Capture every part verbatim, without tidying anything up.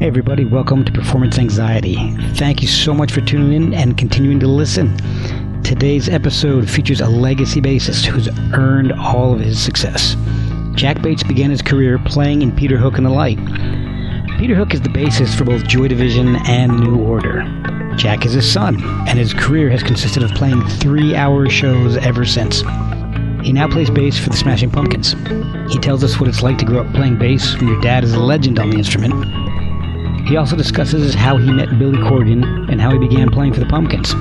Hey everybody, welcome to Performance Anxiety. Thank you so much for tuning in and continuing to listen. Today's episode features a legacy bassist who's earned all of his success. Jack Bates began his career playing in Peter Hook and the Light. Peter Hook is the bassist for both Joy Division and New Order. Jack is his son, and his career has consisted of playing three-hour shows ever since. He now plays bass for the Smashing Pumpkins. He tells us what it's like to grow up playing bass when your dad is a legend on the instrument. He also discusses how he met Billy Corgan and how he began playing for the Pumpkins.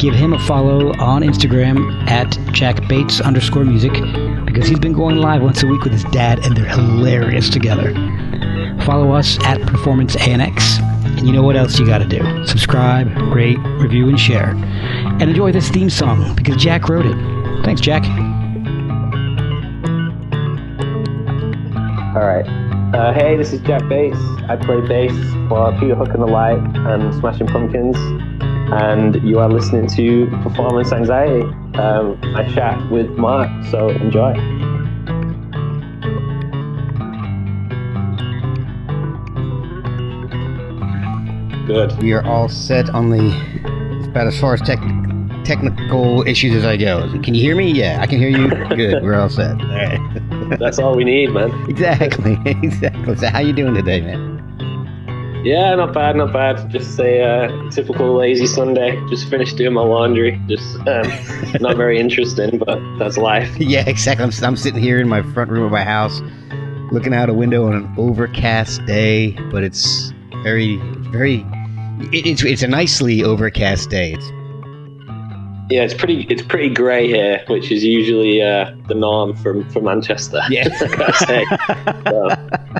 Give him a follow on Instagram at jackbates underscore music because he's been going live once a week with his dad and they're hilarious together. Follow us at Performance A N X. And you know what else you gotta do? Subscribe, rate, review, and share. And enjoy this theme song because Jack wrote it. Thanks, Jack. All right. Uh, hey, this is Jack Bates. I play bass for Peter Hook and the Light and Smashing Pumpkins, and you are listening to Performance Anxiety. Um, I chat with Mark, so enjoy. Good. We are all set on the, about as far as tech, technical issues as I go. Can you hear me? Yeah, I can hear you. Good, we're all set. All right. That's all we need, man. Exactly, exactly. So how you doing today, man? Yeah, not bad, not bad. Just a uh, typical lazy Sunday. Just finished doing my laundry. Just um, not very interesting, but that's life. Yeah, exactly. I'm, I'm sitting here in my front room of my house, looking out a window on an overcast day, but it's very, very... It, it's it's a nicely overcast day. It's Yeah, it's pretty. It's pretty grey here, which is usually uh, the norm from, from Manchester. Yeah, I gotta say.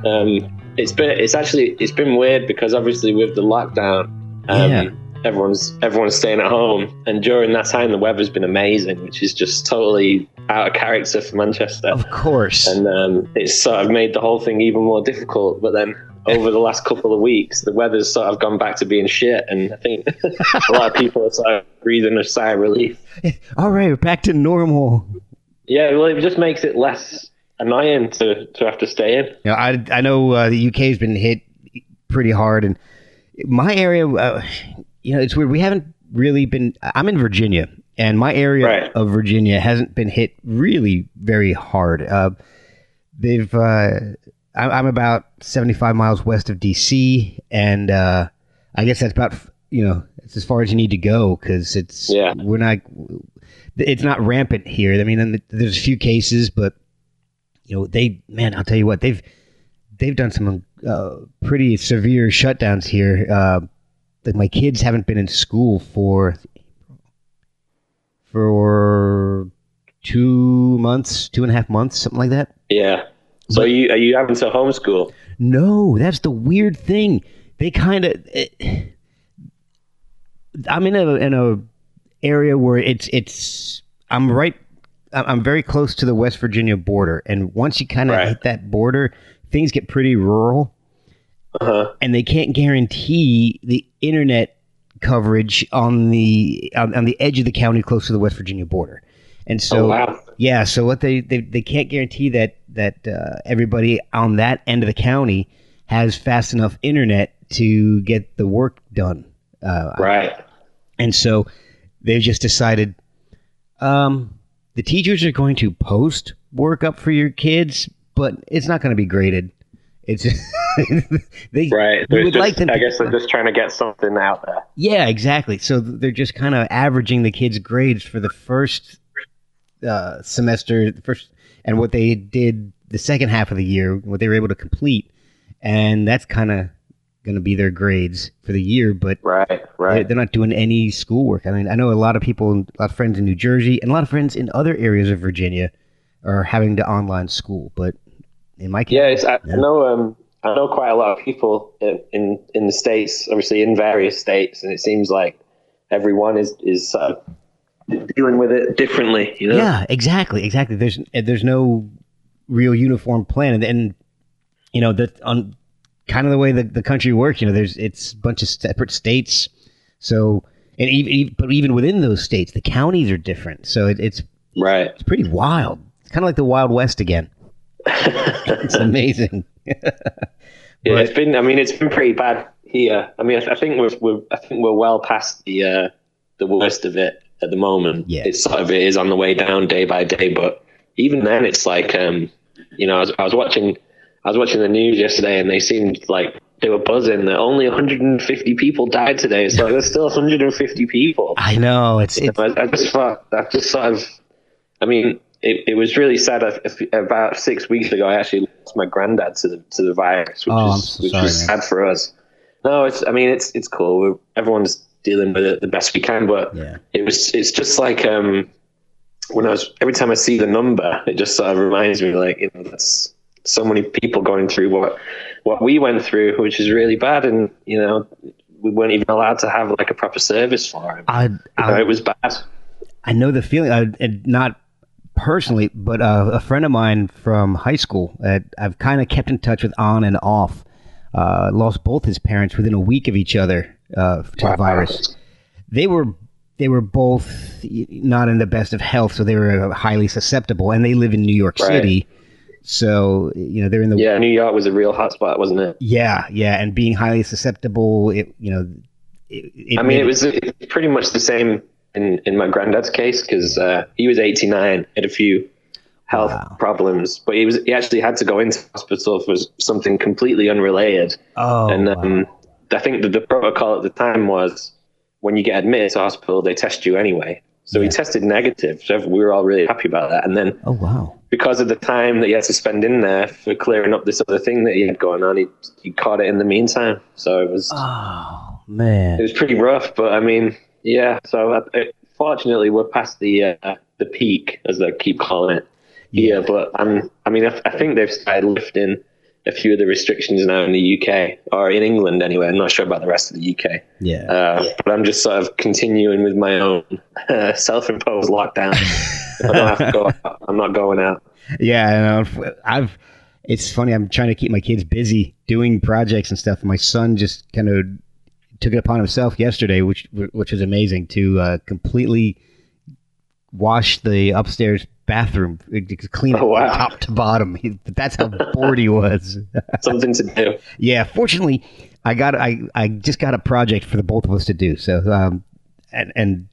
So, um, it's been. It's actually. It's been weird because obviously with the lockdown, um, yeah. everyone's everyone's staying at home, and during that time the weather's been amazing, which is just totally out of character for Manchester. Of course. And um, it's sort of made the whole thing even more difficult. But then, over the last couple of weeks, the weather's sort of gone back to being shit, and I think a lot of people are sort of breathing a sigh of relief. All right, we're back to normal. Yeah, well, it just makes it less annoying to, to have to stay in. You know, I, I know uh, the U K has been hit pretty hard, and my area, uh, you know, it's weird. We haven't really been... I'm in Virginia, and my area right. of Virginia hasn't been hit really very hard. Uh, they've... Uh, I'm about seventy-five miles west of D C, and uh, I guess that's about, you know, it's as far as you need to go because it's yeah. we're not it's not rampant here. I mean, there's a few cases, but you know, they man, I'll tell you what, they've they've done some uh, pretty severe shutdowns here. Uh, like my kids haven't been in school for for two months, two and a half months, something like that. Yeah. So but, are you are you having to homeschool? No, that's the weird thing. They kind of. I'm in a in a area where it's it's. I'm right. I'm very close to the West Virginia border, and once you kind of right. hit that border, things get pretty rural, uh-huh. and they can't guarantee the internet coverage on the on, on the edge of the county close to the West Virginia border, and so oh, wow. yeah. So what they, they they can't guarantee that. that uh, everybody on that end of the county has fast enough internet to get the work done. Uh, right. And so they've just decided um, the teachers are going to post work up for your kids, but it's not going to be graded. It's they, right. They would just, like them I to, guess they're just trying to get something out there. Yeah, exactly. So they're just kind of averaging the kids' grades for the first uh, semester, the first... And what they did the second half of the year, what they were able to complete, and that's kind of going to be their grades for the year. But right, right, they're not doing any schoolwork. I mean, I know a lot of people, a lot of friends in New Jersey, and a lot of friends in other areas of Virginia are having to online school. But in my case, yeah, it's, I, no. I know. Um, I know quite a lot of people in, in in the states, obviously in various states, and it seems like everyone is is. Uh, dealing with it differently, you know? Yeah, exactly, exactly. There's there's no real uniform plan, and, and you know, that on kind of the way the, the country works, you know, there's it's a bunch of separate states. So, and even but even within those states, the counties are different. So it, it's right. It's pretty wild. It's kind of like the Wild West again. It's amazing. But, yeah, it's been. I mean, it's been pretty bad here. I mean, I, I think we're, we're I think we're well past the uh, the worst of it. At the moment, yeah. It's sort of it is on the way down day by day, but even then, it's like um, you know, I was, I was watching, I was watching the news yesterday, and they seemed like they were buzzing that only one hundred fifty people died today. It's like there's still one hundred fifty people. I know it's. it's... I, I just thought, I just sort of, I mean, it, it was really sad. I, about six weeks ago, I actually lost my granddad to the to the virus, which oh, is so which sorry, is sad for us. No, it's. I mean, it's it's cool. We're, everyone's. Dealing with it the best we can, but yeah. it was it's just like um when I was every time I see the number, it just sort of reminds me, like, you know, that's so many people going through what what we went through, which is really bad. And you know, we weren't even allowed to have like a proper service for it. I, I know, it was bad. I know the feeling. I and not personally, but uh, a friend of mine from high school that I've kind of kept in touch with on and off uh lost both his parents within a week of each other uh to wow. the virus. They were they were both not in the best of health, so they were highly susceptible, and they live in New York right. City. So, you know, they're in the Yeah, New York was a real hotspot, wasn't it? Yeah, yeah, and being highly susceptible, it, you know, it, it I mean, it was it, pretty much the same in in my granddad's case, cuz uh he was eighty-nine, had a few health wow. problems, but he was he actually had to go into hospital for something completely unrelated. Oh. And um wow. I think that the protocol at the time was when you get admitted to hospital, they test you anyway. So yeah. he tested negative. So we were all really happy about that. And then oh, wow. because of the time that he had to spend in there for clearing up this other thing that he had going on, he, he caught it in the meantime. So it was, oh man, it was pretty rough, but I mean, yeah. So I, I, fortunately we're past the, uh, the peak, as they keep calling it. Yeah. yeah but I'm, I mean, I, I think they've started lifting a few of the restrictions now in the U K, or in England anyway. I'm not sure about the rest of the U K. Yeah. Uh, yeah. But I'm just sort of continuing with my own uh, self-imposed lockdown. I don't have to go out. I'm not going out. Yeah. And I've, it's funny. I'm trying to keep my kids busy doing projects and stuff. My son just kind of took it upon himself yesterday, which, which was amazing, to uh, completely wash the upstairs bathroom, clean it oh, wow. from top to bottom. That's how bored he was. Something to do. Yeah, fortunately, I got I, I just got a project for the both of us to do. So, um, and and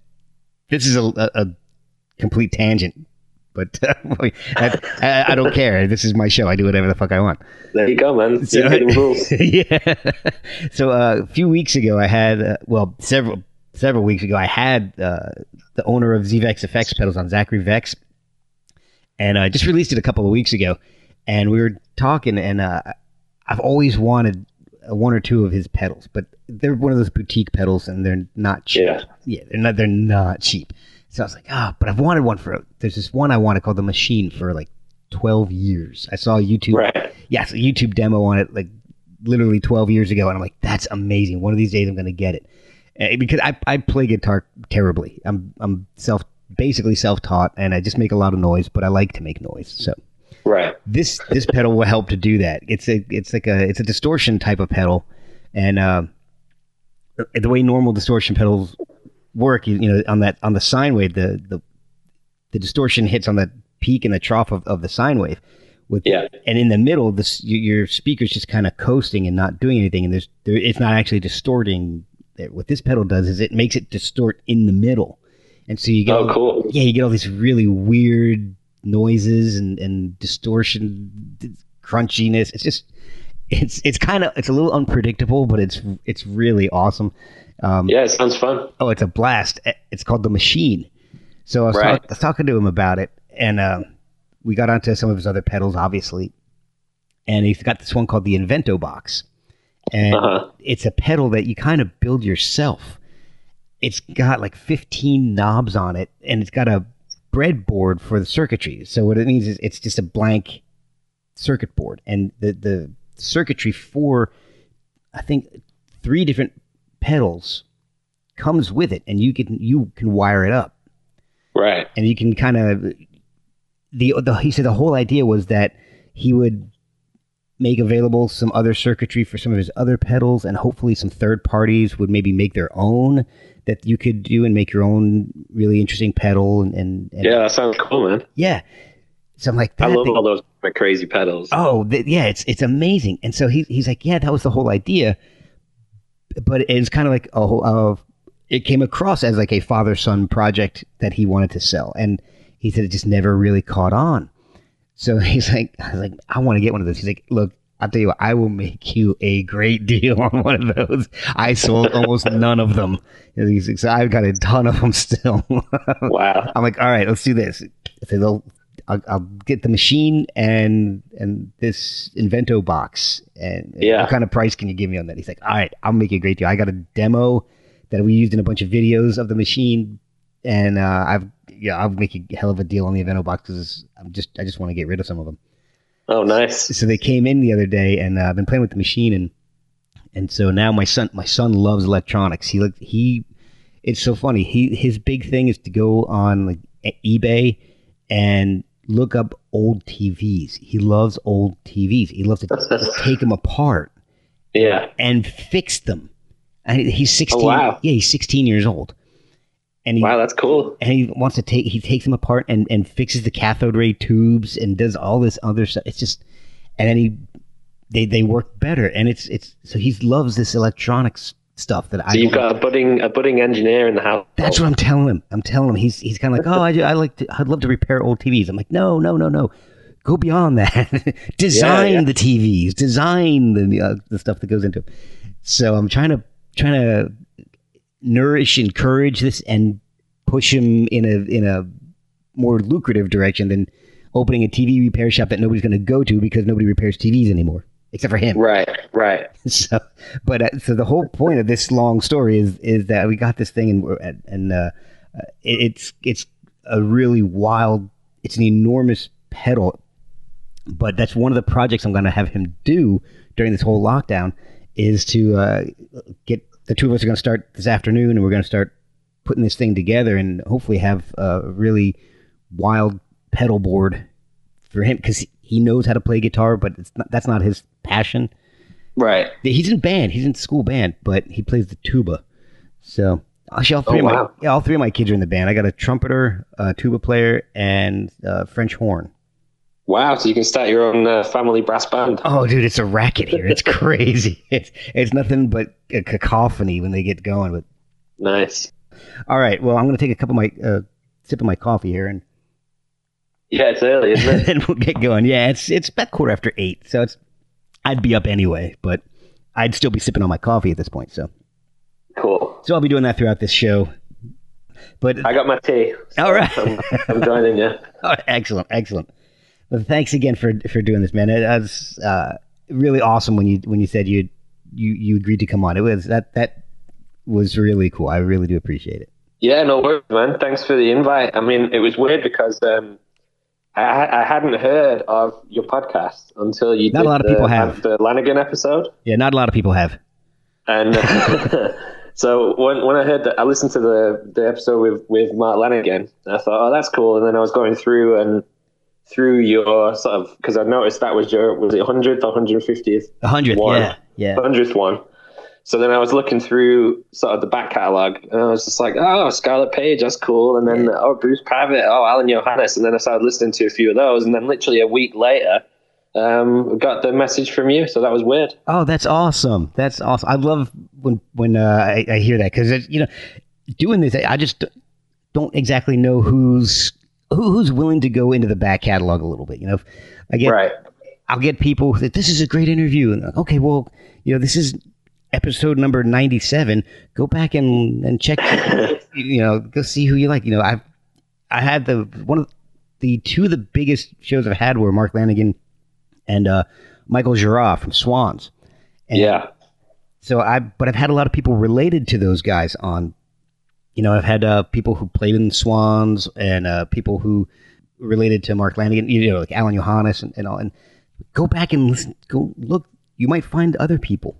this is a, a, a complete tangent, but uh, I, I, I don't care. This is my show. I do whatever the fuck I want. There you go, man. So, rules. Yeah. So uh, a few weeks ago, I had uh, well several several weeks ago, I had uh, the owner of Z-Vex Effects pedals on, Zachary Vex. And I uh, just released it a couple of weeks ago, and we were talking, and uh, I've always wanted one or two of his pedals, but they're one of those boutique pedals, and they're not cheap. Yeah, yeah they're not. They're not cheap. So I was like, ah, oh, but I've wanted one for. There's this one I wanted called The Machine for like twelve years. I saw a YouTube, right. yeah, so YouTube demo on it like literally twelve years ago, and I'm like, that's amazing. One of these days, I'm gonna get it, and because I I play guitar terribly. I'm I'm self. basically self-taught, and I just make a lot of noise, but I like to make noise. So right. This this pedal will help to do that. It's a it's like a it's a distortion type of pedal, and uh, the way normal distortion pedals work, you, you know, on that on the sine wave, the the the distortion hits on the peak and the trough of, of the sine wave. With yeah. and in the middle, this your speaker's just kind of coasting and not doing anything, and there's there, it's not actually distorting. What this pedal does is it makes it distort in the middle. And so you get, oh, all, cool. yeah, you get all these really weird noises and, and distortion, crunchiness. It's just, it's it's kind of, it's a little unpredictable, but it's it's really awesome. Um, yeah, it sounds fun. Oh, it's a blast! It's called The Machine. So I was, right. talk, I was talking to him about it, and uh, we got onto some of his other pedals, obviously. and he's got this one called the Invento Box. And uh-huh. it's a pedal that you kind of build yourself. It's got like fifteen knobs on it, and it's got a breadboard for the circuitry. So what it means is it's just a blank circuit board. And the, the circuitry for, I think, three different pedals comes with it, and you can you can wire it up. Right. And you can kind of... the, the he said the whole idea was that he would... make available some other circuitry for some of his other pedals, and hopefully some third parties would maybe make their own that you could do and make your own really interesting pedal. And, and, and yeah, that sounds cool, man. Yeah, so I'm like, that I love thing, all those crazy pedals. Oh, th- yeah, it's it's amazing. And so he he's like, yeah, that was the whole idea. But it's kind of like a whole, uh, it came across as like a father-son project that he wanted to sell, and he said it just never really caught on. So he's like, I was like, I want to get one of those. He's like, look, I'll tell you what, I will make you a great deal on one of those. I sold almost none of them. And he's like, so I've got a ton of them still. Wow. I'm like, all right, let's do this. I said, I'll, I'll get the machine and and this Invento box. And yeah. What kind of price can you give me on that? He's like, all right, I'll make you a great deal. I got a demo that we used in a bunch of videos of the machine. And uh, I've, yeah, I'll make a hell of a deal on the Invento box because I'm just, I just want to get rid of some of them. Oh, nice! So, so they came in the other day, and uh, I've been playing with the machine, and and so now my son, my son loves electronics. He like he, it's so funny. He his big thing is to go on like eBay and look up old T Vs. He loves old T Vs. He loves to, to take them apart, yeah, and fix them. And he's sixteen. Oh, wow. Yeah, he's sixteen years old. And he, wow, that's cool. And he wants to take, he takes them apart and, and fixes the cathode ray tubes and does all this other stuff. It's just, and then he, they, they work better. And it's, it's, so he loves this electronics stuff that so I, so you've got a budding, a budding engineer in the house. That's what I'm telling him. I'm telling him he's, he's kind of like, oh, I, I like to, I'd love to repair old T Vs. I'm like, no, no, no, no. Go beyond that. Design yeah, yeah. the T Vs, design the, uh, the stuff that goes into it. So I'm trying to, trying to, nourish, encourage this, and push him in a in a more lucrative direction than opening a T V repair shop that nobody's going to go to because nobody repairs T Vs anymore except for him. Right, right. So, but uh, so the whole point of this long story is is that we got this thing, and we're at, and uh, it's it's a really wild, it's an enormous pedal. But that's one of the projects I'm going to have him do during this whole lockdown is to uh, get. The two of us are going to start this afternoon, and we're going to start putting this thing together and hopefully have a really wild pedal board for him because he knows how to play guitar, but it's not, that's not his passion. Right. He's in band. He's in school band, but he plays the tuba. So actually, all three, oh, of, my, wow. yeah, all three of my kids are in the band. I got a trumpeter, a tuba player, and a French horn. Wow, so you can start your own uh, family brass band. Oh, dude, it's a racket here. It's crazy. It's, it's nothing but a cacophony when they get going. But nice. All right, well, I'm going to take a cup of my uh, sip of my coffee here, and yeah, it's early, isn't it? And we'll get going. Yeah, it's it's about quarter after eight, so it's I'd be up anyway, but I'd still be sipping on my coffee at this point. So cool. So I'll be doing that throughout this show. But I got my tea. So all right, I'm, I'm joining you. All right, excellent, excellent. Well, thanks again for for doing this, man. It, it was uh, really awesome when you when you said you you you agreed to come on. It was that that was really cool. I really do appreciate it. Yeah, no worries, man. Thanks for the invite. I mean, it was weird because um, I I hadn't heard of your podcast until you. Not did a lot of the, people have the Lanegan episode. Yeah, not a lot of people have. And uh, so when when I heard that, I listened to the the episode with with Mark Lanegan. And I thought, oh, that's cool. And then I was going through and. Through your sort of, because I noticed that was your, was it hundredth or one hundred fiftieth? one hundredth, one? yeah. yeah. hundredth one. So then I was looking through sort of the back catalogue, and I was just like, oh, Scarlet Page, that's cool. And then, yeah. oh, Bruce Pavitt, oh, Alan Johannes. And then I started listening to a few of those. And then literally a week later, um, we got the message from you. So that was weird. Oh, that's awesome. That's awesome. I love when, when uh, I, I hear that because, you know, doing this, I just don't exactly know who's, who's willing to go into the back catalog a little bit, you know? I get, right. I'll get people that this is a great interview, and like, okay, well, you know, this is episode number ninety-seven. Go back and, and check, you know, go see who you like. You know, I've I had the one of the two of the biggest shows I've had were Mark Lanegan and uh, Michael Girard from Swans. And yeah. So I, but I've had a lot of people related to those guys on, you know, I've had uh, people who played in Swans and uh, people who related to Mark Lanegan, you know, like Alan Johannes and, and all. And go back and listen, go look, you might find other people.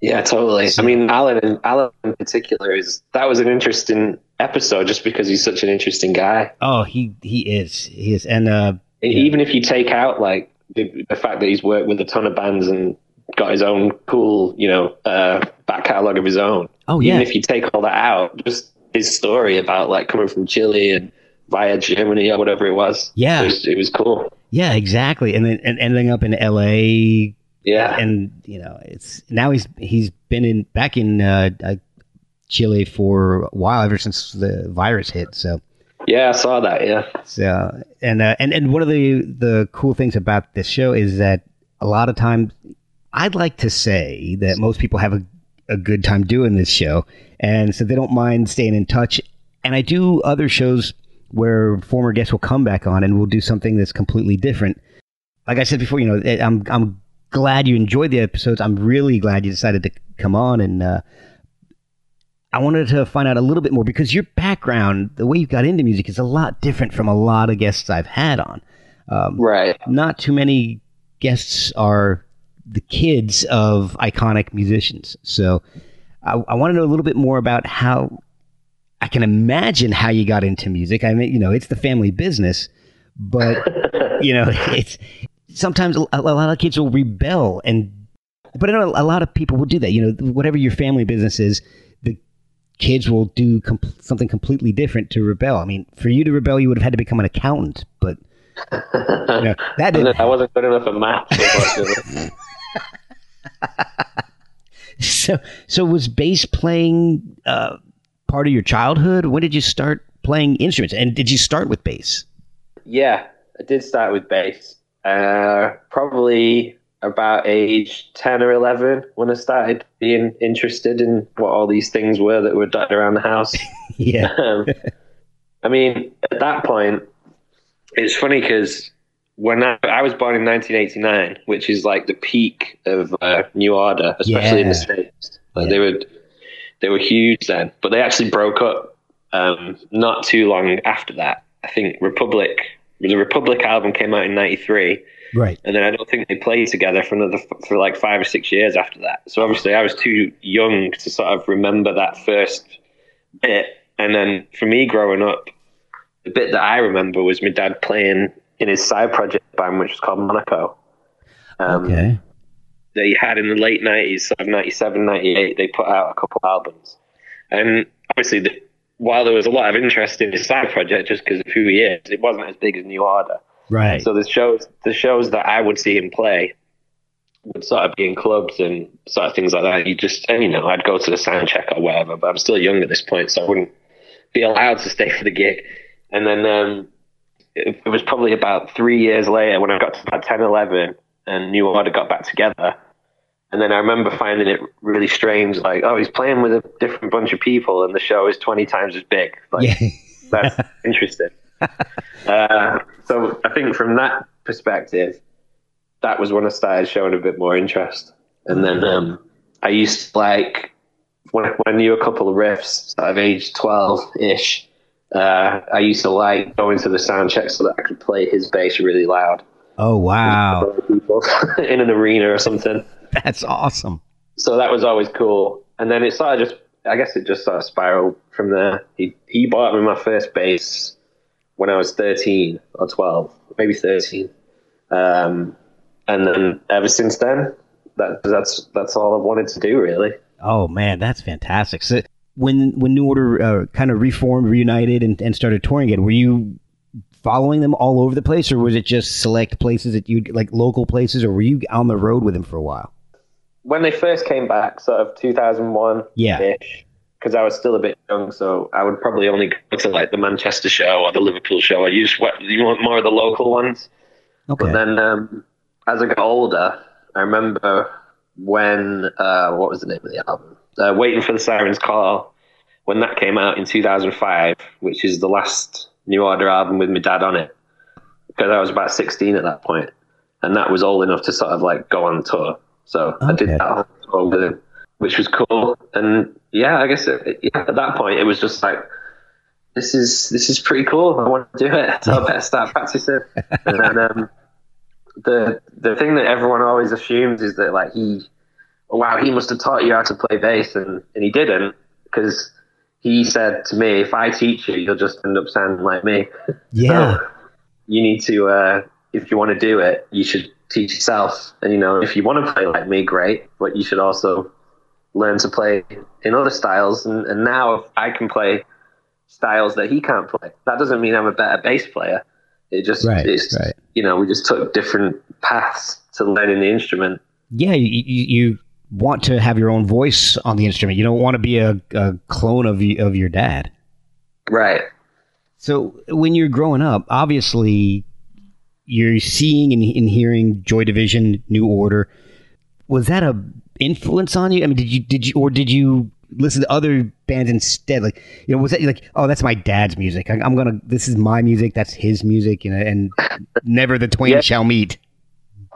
Yeah, totally. I mean, Alan, Alan in particular is, that was an interesting episode just because he's such an interesting guy. Oh, he, he is, he is. And, uh, even if you take out like the, the fact that he's worked with a ton of bands and got his own cool, you know, uh, back catalog of his own. Oh yeah. Even if you take all that out, just his story about like coming from Chile and via Germany or whatever it was. Yeah. It was, it was cool. Yeah, exactly. And then and ending up in L A. Yeah, and you know, it's now he's he's been in back in uh, uh, Chile for a while ever since the virus hit. So yeah, I saw that. Yeah. So and uh, and and one of the the cool things about this show is that a lot of times I'd like to say that most people have a a good time doing this show, and so they don't mind staying in touch. And I do other shows where former guests will come back on and we'll do something that's completely different. Like I said before, you know, I'm I'm. glad you enjoyed the episodes. I'm really glad you decided to come on, and uh, I wanted to find out a little bit more because your background, the way you got into music, is a lot different from a lot of guests I've had on. Um, right. Not too many guests are the kids of iconic musicians, so I, I want to know a little bit more about how I can imagine how you got into music. I mean, you know, it's the family business, but you know, it's. Sometimes a lot of kids will rebel, and but I know a lot of people will do that. You know, whatever your family business is, the kids will do com- something completely different to rebel. I mean, for you to rebel, you would have had to become an accountant, but you know, that didn't. I wasn't good enough at math. so, so was bass playing uh, part of your childhood? When did you start playing instruments, and did you start with bass? Yeah, I did start with bass. Uh, probably about age ten or eleven when I started being interested in what all these things were that were dotted around the house. Yeah. um, I mean, at that point, it's funny because when I, I was born in nineteen eighty-nine, which is like the peak of uh, New Order, especially yeah. in the States. Like yeah. they were, they were huge then, but they actually broke up um, not too long after that. I think Republic. The Republic album came out in ninety-three, right? And then I don't think they played together for another for like five or six years after that. So obviously, I was too young to sort of remember that first bit. And then for me, growing up, the bit that I remember was my dad playing in his side project band, which was called Monaco. Um, okay. They had in the late nineties, sort of ninety-seven, ninety-eight, they put out a couple albums, and obviously the. While there was a lot of interest in his side project, just because of who he is, it wasn't as big as New Order. Right. So the shows, the shows that I would see him play would sort of be in clubs and sort of things like that. You just, and, you know, I'd go to the sound check or whatever, but I'm still young at this point, so I wouldn't be allowed to stay for the gig. And then um, it, it was probably about three years later when I got to about ten, eleven, and New Order got back together. And then I remember finding it really strange, like, oh, he's playing with a different bunch of people and the show is twenty times as big. Like, yeah. That's interesting. Uh, so I think from that perspective, that was when I started showing a bit more interest. And then um, I used to, like, when I knew a couple of riffs, sort of age twelve-ish, uh, I used to like going to the sound check so that I could play his bass really loud. Oh, wow. In an arena or something. That's awesome. So that was always cool. And then it sort of just, I guess it just sort of spiraled from there. He he bought me my first bass when I was thirteen or twelve, maybe thirteen. Um, and then ever since then, that that's that's all I've wanted to do, really. Oh, man, that's fantastic. So when when New Order uh, kind of reformed, reunited, and, and started touring again, were you following them all over the place, or was it just select places that you'd, like local places, or were you on the road with them for a while? When they first came back, sort of two thousand one, yeah, because I was still a bit young, so I would probably only go to like the Manchester show or the Liverpool show. I used what you want more of the local ones. Okay. But then um, as I got older, I remember when uh, what was the name of the album? Uh, Waiting for the Siren's Call. When that came out in two thousand five, which is the last New Order album with my dad on it, because I was about sixteen at that point. and that was old enough to sort of like go on tour. So okay. I did that on tour with him, which was cool. And yeah, I guess it, yeah, at that point it was just like, this is this is pretty cool. I want to do it, so I better start practicing. And then um, the the thing that everyone always assumes is that like he, oh, wow, he must have taught you how to play bass, and, and he didn't, because he said to me, if I teach you, you'll just end up sounding like me. Yeah. So you need to, uh, if you want to do it, you should teach yourself. And, you know, if you want to play like me, great, but you should also learn to play in other styles. And, and now if I can play styles that he can't play. That doesn't mean I'm a better bass player. It just, right, it's, right. you know, we just took different paths to learning the instrument. Yeah, you, you, you want to have your own voice on the instrument. You don't want to be a, a clone of of your dad. Right. So when you're growing up, obviously you're seeing and, and hearing Joy Division, New Order. Was that a influence on you? I mean, did you did you or did you listen to other bands instead? Like, you know, was that like, oh, that's my dad's music. I, I'm gonna, this is my music. That's his music. You know, and never the twain yeah. shall meet.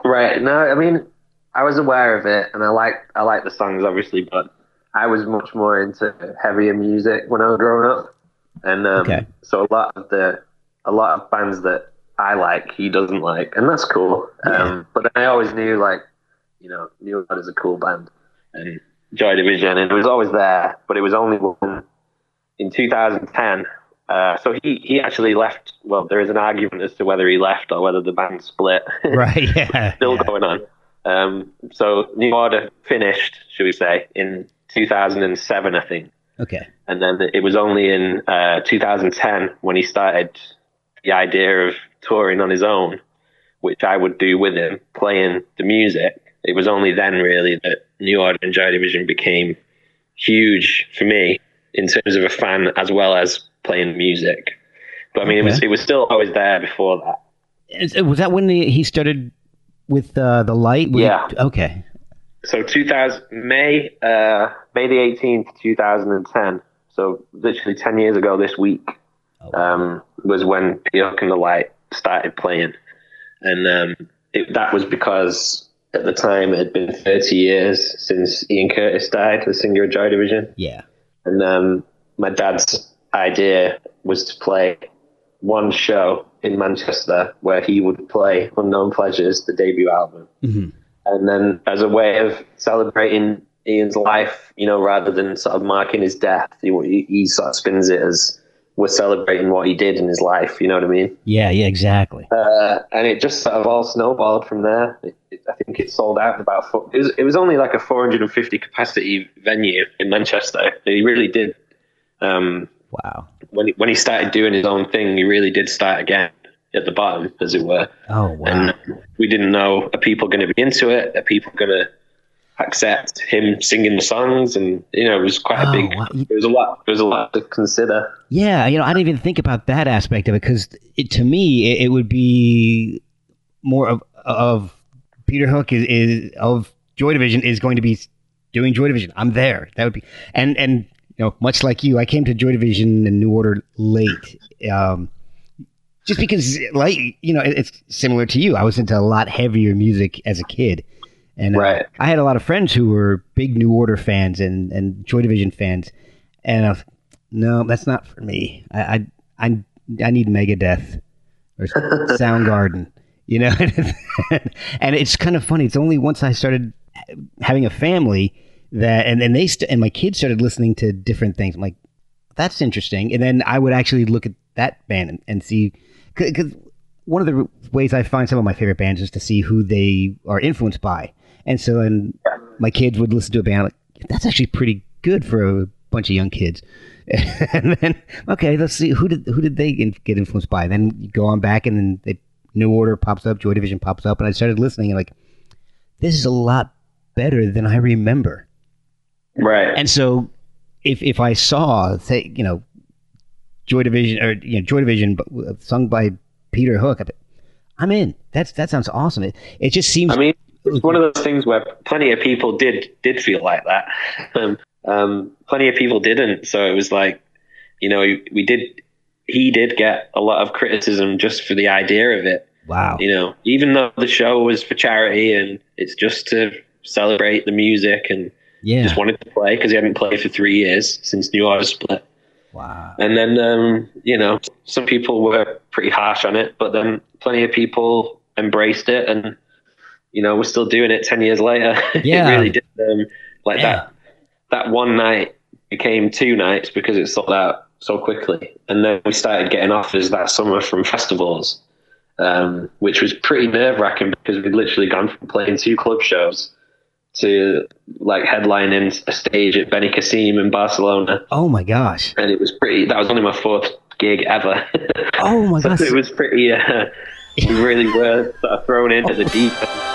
Right. No, I mean, I was aware of it, and I like I like the songs obviously, but I was much more into heavier music when I was growing up, and um, okay. so a lot of the a lot of bands that I like, he doesn't like, and that's cool. Yeah. Um, but I always knew, like, you know, New Order is a cool band, and Joy Division, and it was always there, but it was only when, in two thousand ten. Uh, so he, he actually left. Well, there is an argument as to whether he left or whether the band split. Right. Yeah. Still yeah. going on. Um, so New Order finished, should we say, in two thousand seven, I think. Okay. And then it was only in uh, two thousand ten when he started the idea of touring on his own, which I would do with him, playing the music. It was only then, really, that New Order and Joy Division became huge for me in terms of a fan as well as playing music. But I mean, okay. it was it was still always there before that. Was that when the, he started with uh, the light? With, yeah. Okay. So two thousand May uh, May the eighteenth, two thousand ten. So literally ten years ago this week oh. um, was when Peter Hook and the Light started playing, and um, it, that was because at the time it had been thirty years since Ian Curtis died, the singer of Joy Division. Yeah. And um, my dad's idea was to play one show in Manchester where he would play Unknown Pleasures, the debut album. Mm-hmm. And then as a way of celebrating Ian's life, you know, rather than sort of marking his death, he, he sort of spins it as we're celebrating what he did in his life. You know what I mean? Yeah, yeah, exactly. Uh, and it just sort of all snowballed from there. It, it, I think it sold out about, four, it, was, it was only like a four hundred fifty capacity venue in Manchester. He really did. Um, Wow. When he, when he started doing his own thing, he really did start again at the bottom, as it were. Oh, wow. And we didn't know, are people going to be into it? Are people going to accept him singing the songs? And, you know, it was quite oh, a big, wow. it was a lot, it was a lot to consider. Yeah. You know, I didn't even think about that aspect of it, because to me, it, it would be more of, of Peter Hook is, is of Joy Division is going to be doing Joy Division. I'm there. That would be, and, and, you know, much like you, I came to Joy Division and New Order late, um, just because, like, you know, it, it's similar to you. I was into a lot heavier music as a kid, and right. uh, I had a lot of friends who were big New Order fans and, and Joy Division fans, and I was, no, that's not for me. I I I, I need Megadeth or Soundgarden, you know. And it's kind of funny. It's only once I started having a family. That and then they st- and my kids started listening to different things. I'm like, that's interesting. And then I would actually look at that band and, and see, because one of the ways I find some of my favorite bands is to see who they are influenced by. And so, and my kids would listen to a band. I'm like, that's actually pretty good for a bunch of young kids. And then, okay, let's see who did who did they in- get influenced by. And then you go on back, and then the New Order pops up, Joy Division pops up, and I started listening. And like, this is a lot better than I remember. Right. And so if if I saw, say, you know, Joy Division or you know Joy Division but sung by Peter Hook, I'm in. That's that sounds awesome. It it just seems I mean, it's one of those things where plenty of people did did feel like that. Um, um plenty of people didn't. So it was like, you know, we did he did get a lot of criticism just for the idea of it. Wow. You know, even though the show was for charity and it's just to celebrate the music, and yeah. just wanted to play because he hadn't played for three years since New Order split. Wow. And then, um, you know, some people were pretty harsh on it, but then plenty of people embraced it, and, you know, we're still doing it ten years later. Yeah. It really did. Um, like yeah. that, that one night became two nights because it sold out so quickly. And then we started getting offers that summer from festivals, um, which was pretty nerve wracking because we'd literally gone from playing two club shows to like headlining a stage at Benicassim in Barcelona. Oh my gosh. And it was pretty, that was only my fourth gig ever. Oh my so gosh. It was pretty, uh, we really were sort of thrown into oh. the deep end.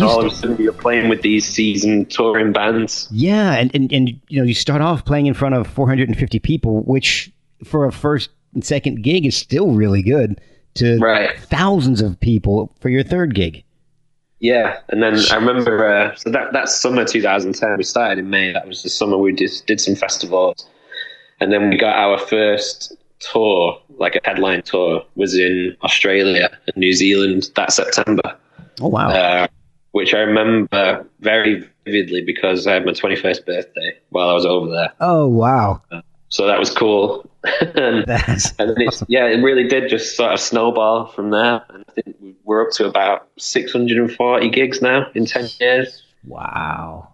So all of a sudden you're playing with these seasoned touring bands. Yeah, and, and, and you know, you start off playing in front of four hundred fifty people, which for a first and second gig is still really good, to right. thousands of people for your third gig. Yeah, and then I remember, uh, so that, that summer two thousand ten, we started in May, that was the summer we just did some festivals, and then we got our first tour, like a headline tour, was in Australia and New Zealand that September. Oh, wow. Uh, which I remember very vividly because I had my twenty-first birthday while I was over there. Oh, wow. So that was cool. and That's and then awesome. Yeah, it really did just sort of snowball from there. And I think we're up to about six hundred forty gigs now in ten years. Wow.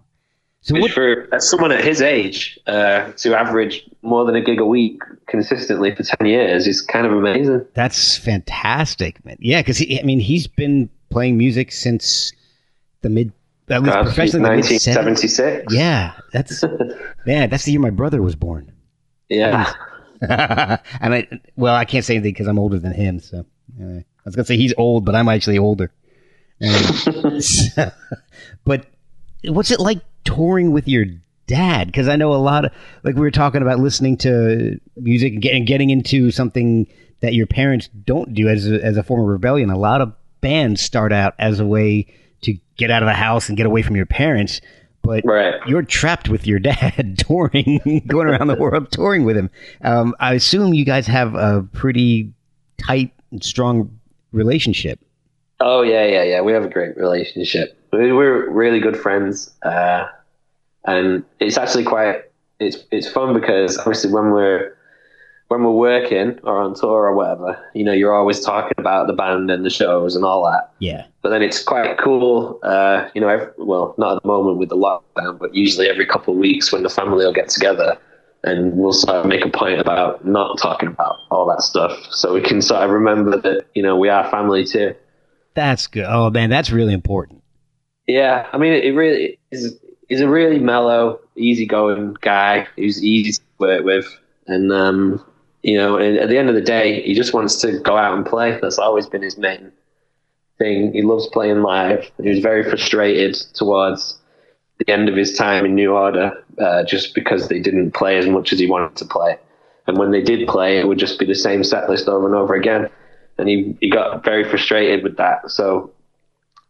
So which what, for as someone at his age, uh, to average more than a gig a week consistently for ten years is kind of amazing. That's fantastic, man. Yeah, because, I mean, he's been playing music since... The mid, at least uh, professionally, nineteen seventy-six. Yeah, that's yeah, that's the year my brother was born. Yeah, and I well, I can't say anything because I'm older than him. So uh, I was gonna say he's old, but I'm actually older. Um, so, but what's it like touring with your dad? Because I know a lot of like we were talking about listening to music and getting getting into something that your parents don't do as a, as a form of rebellion. A lot of bands start out as a way to get out of the house and get away from your parents, but right. you're trapped with your dad touring, going around the world touring with him. Um, I assume you guys have a pretty tight and strong relationship. Oh yeah, yeah, yeah. We have a great relationship. We're really good friends, uh, and it's actually quite it's it's fun because obviously when we're when we're working or on tour or whatever, you know, you're always talking about the band and the shows and all that. Yeah. But then it's quite cool, uh, you know, every, well, not at the moment with the lockdown, but usually every couple of weeks when the family will get together and we'll sort of make a point about not talking about all that stuff. So we can sort of remember that, you know, we are family too. That's good. Oh, man, that's really important. Yeah. I mean, it really is. He's a really mellow, easygoing guy who's easy to work with. And, um, you know, and at the end of the day, he just wants to go out and play. That's always been his main thing. He loves playing live. He was very frustrated towards the end of his time in New Order uh, just because they didn't play as much as he wanted to play. And when they did play, it would just be the same set list over and over again. And he, he got very frustrated with that. So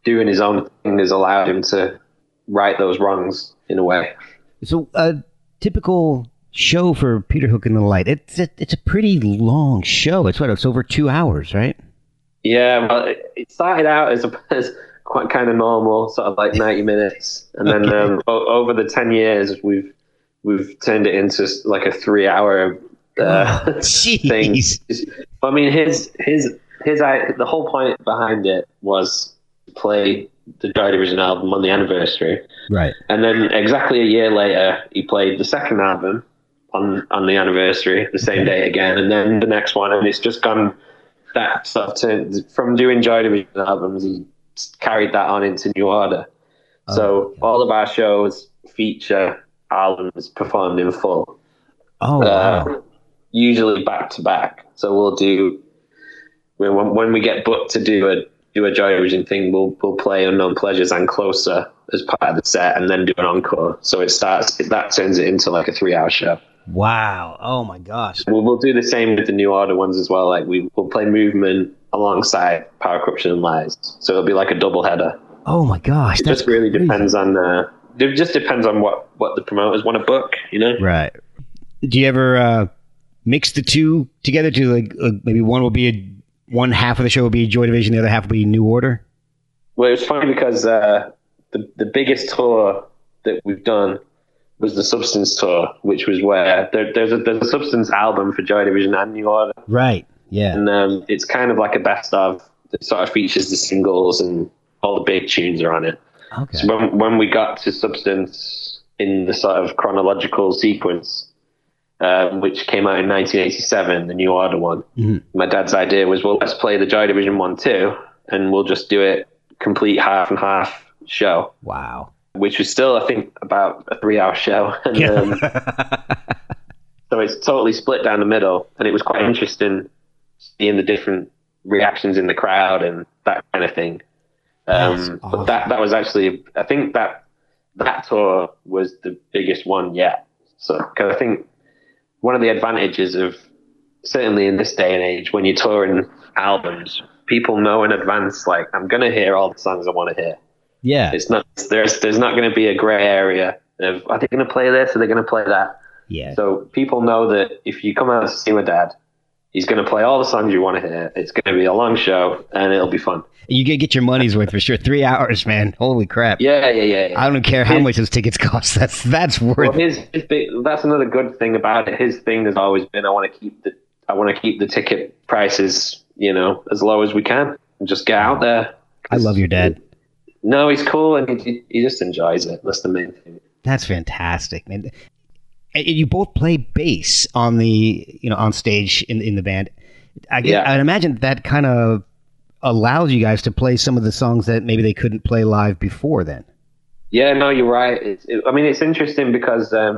doing his own thing has allowed him to right those wrongs in a way. So a typical show for Peter Hook and the Light, it's a, it's a pretty long show. It's what it's over two hours, right? Yeah, well, it started out as, a, as quite kind of normal, sort of like ninety minutes, and okay. then um, o- over the ten years, we've we've turned it into like a three-hour uh, oh, thing. I mean, his his his I, the whole point behind it was to play the Joy Division album on the anniversary, right? And then exactly a year later, he played the second album. On, on the anniversary, the same day again, and then the next one, and it's just gone that sort of to, from doing Joy Division albums, he carried that on into New Order. Oh, so yeah. All of our shows feature albums performed in full. Oh, uh, wow. Usually back to back. So we'll do when, when we get booked to do a do a Joy Division thing, we'll we'll play Unknown Pleasures and Closer as part of the set, and then do an encore. So it starts that turns it into like a three hour show. Wow! Oh my gosh! We'll, we'll do the same with the New Order ones as well. Like we will play Movement alongside Power, Corruption, and Lies. So it'll be like a double header. Oh my gosh! It just really crazy. depends on the. It just depends on what, what the promoters want to book, you know? Right. Do you ever uh, mix the two together? Do like uh, maybe one will be a, one half of the show will be Joy Division, the other half will be New Order? Well, it's funny because uh, the the biggest tour that we've done was the Substance tour, which was where there, there's a there's a Substance album for Joy Division and New Order. Right. Yeah. And um, it's kind of like a best of that sort of features the singles and all the big tunes are on it. Okay. So when when we got to Substance in the sort of chronological sequence, um, which came out in nineteen eighty-seven, the New Order one, mm-hmm. my dad's idea was, well, let's play the Joy Division one too, and we'll just do it complete half and half show. Wow. Which was still, I think, about a three-hour show. And, yeah. um, so it's totally split down the middle, and it was quite interesting seeing the different reactions in the crowd and that kind of thing. Um, but that, that was actually, I think that that tour was the biggest one yet. So, because I think one of the advantages of, certainly in this day and age, when you're touring albums, people know in advance, like, I'm going to hear all the songs I want to hear. Yeah. It's not, there's, there's not going to be a gray area of, are they going to play this? Are they going to play that? Yeah. So people know that if you come out to see my dad, he's going to play all the songs you want to hear. It's going to be a long show, and it'll be fun. You get get your money's worth for sure. Three hours, man. Holy crap. Yeah, yeah, yeah. yeah. I don't care how his, much those tickets cost. That's that's worth. Well, his, his big, that's another good thing about it. His thing has always been, I want to keep the I want to keep the ticket prices, you know, as low as we can, and just get out there. I love your dad. He, no, he's cool, and he he just enjoys it. That's the main thing. That's fantastic, man. You both play bass on the, you know, on stage in in the band. I guess, yeah. I'd imagine that kind of allows you guys to play some of the songs that maybe they couldn't play live before then. Yeah, no, you're right. It's, it, I mean, it's interesting because um,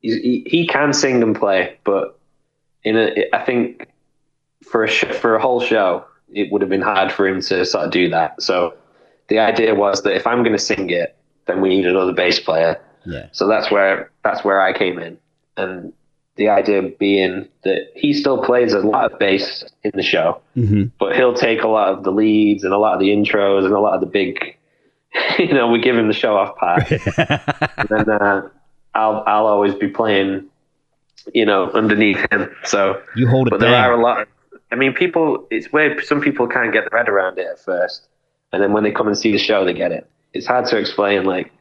he, he can sing and play, but in a, I think for a sh- for a whole show, it would have been hard for him to sort of do that. So the idea was that if I'm going to sing it, then we need another bass player. Yeah. So that's where that's where I came in, and the idea being that he still plays a lot of bass in the show, mm-hmm. but he'll take a lot of the leads and a lot of the intros and a lot of the big, you know, we give him the show off part. And then uh, I'll I'll always be playing, you know, underneath him. So you hold it. But down. There are a lot. Of, I mean, people. It's weird. Some people can't get their head around it at first, and then when they come and see the show, they get it. It's hard to explain, like.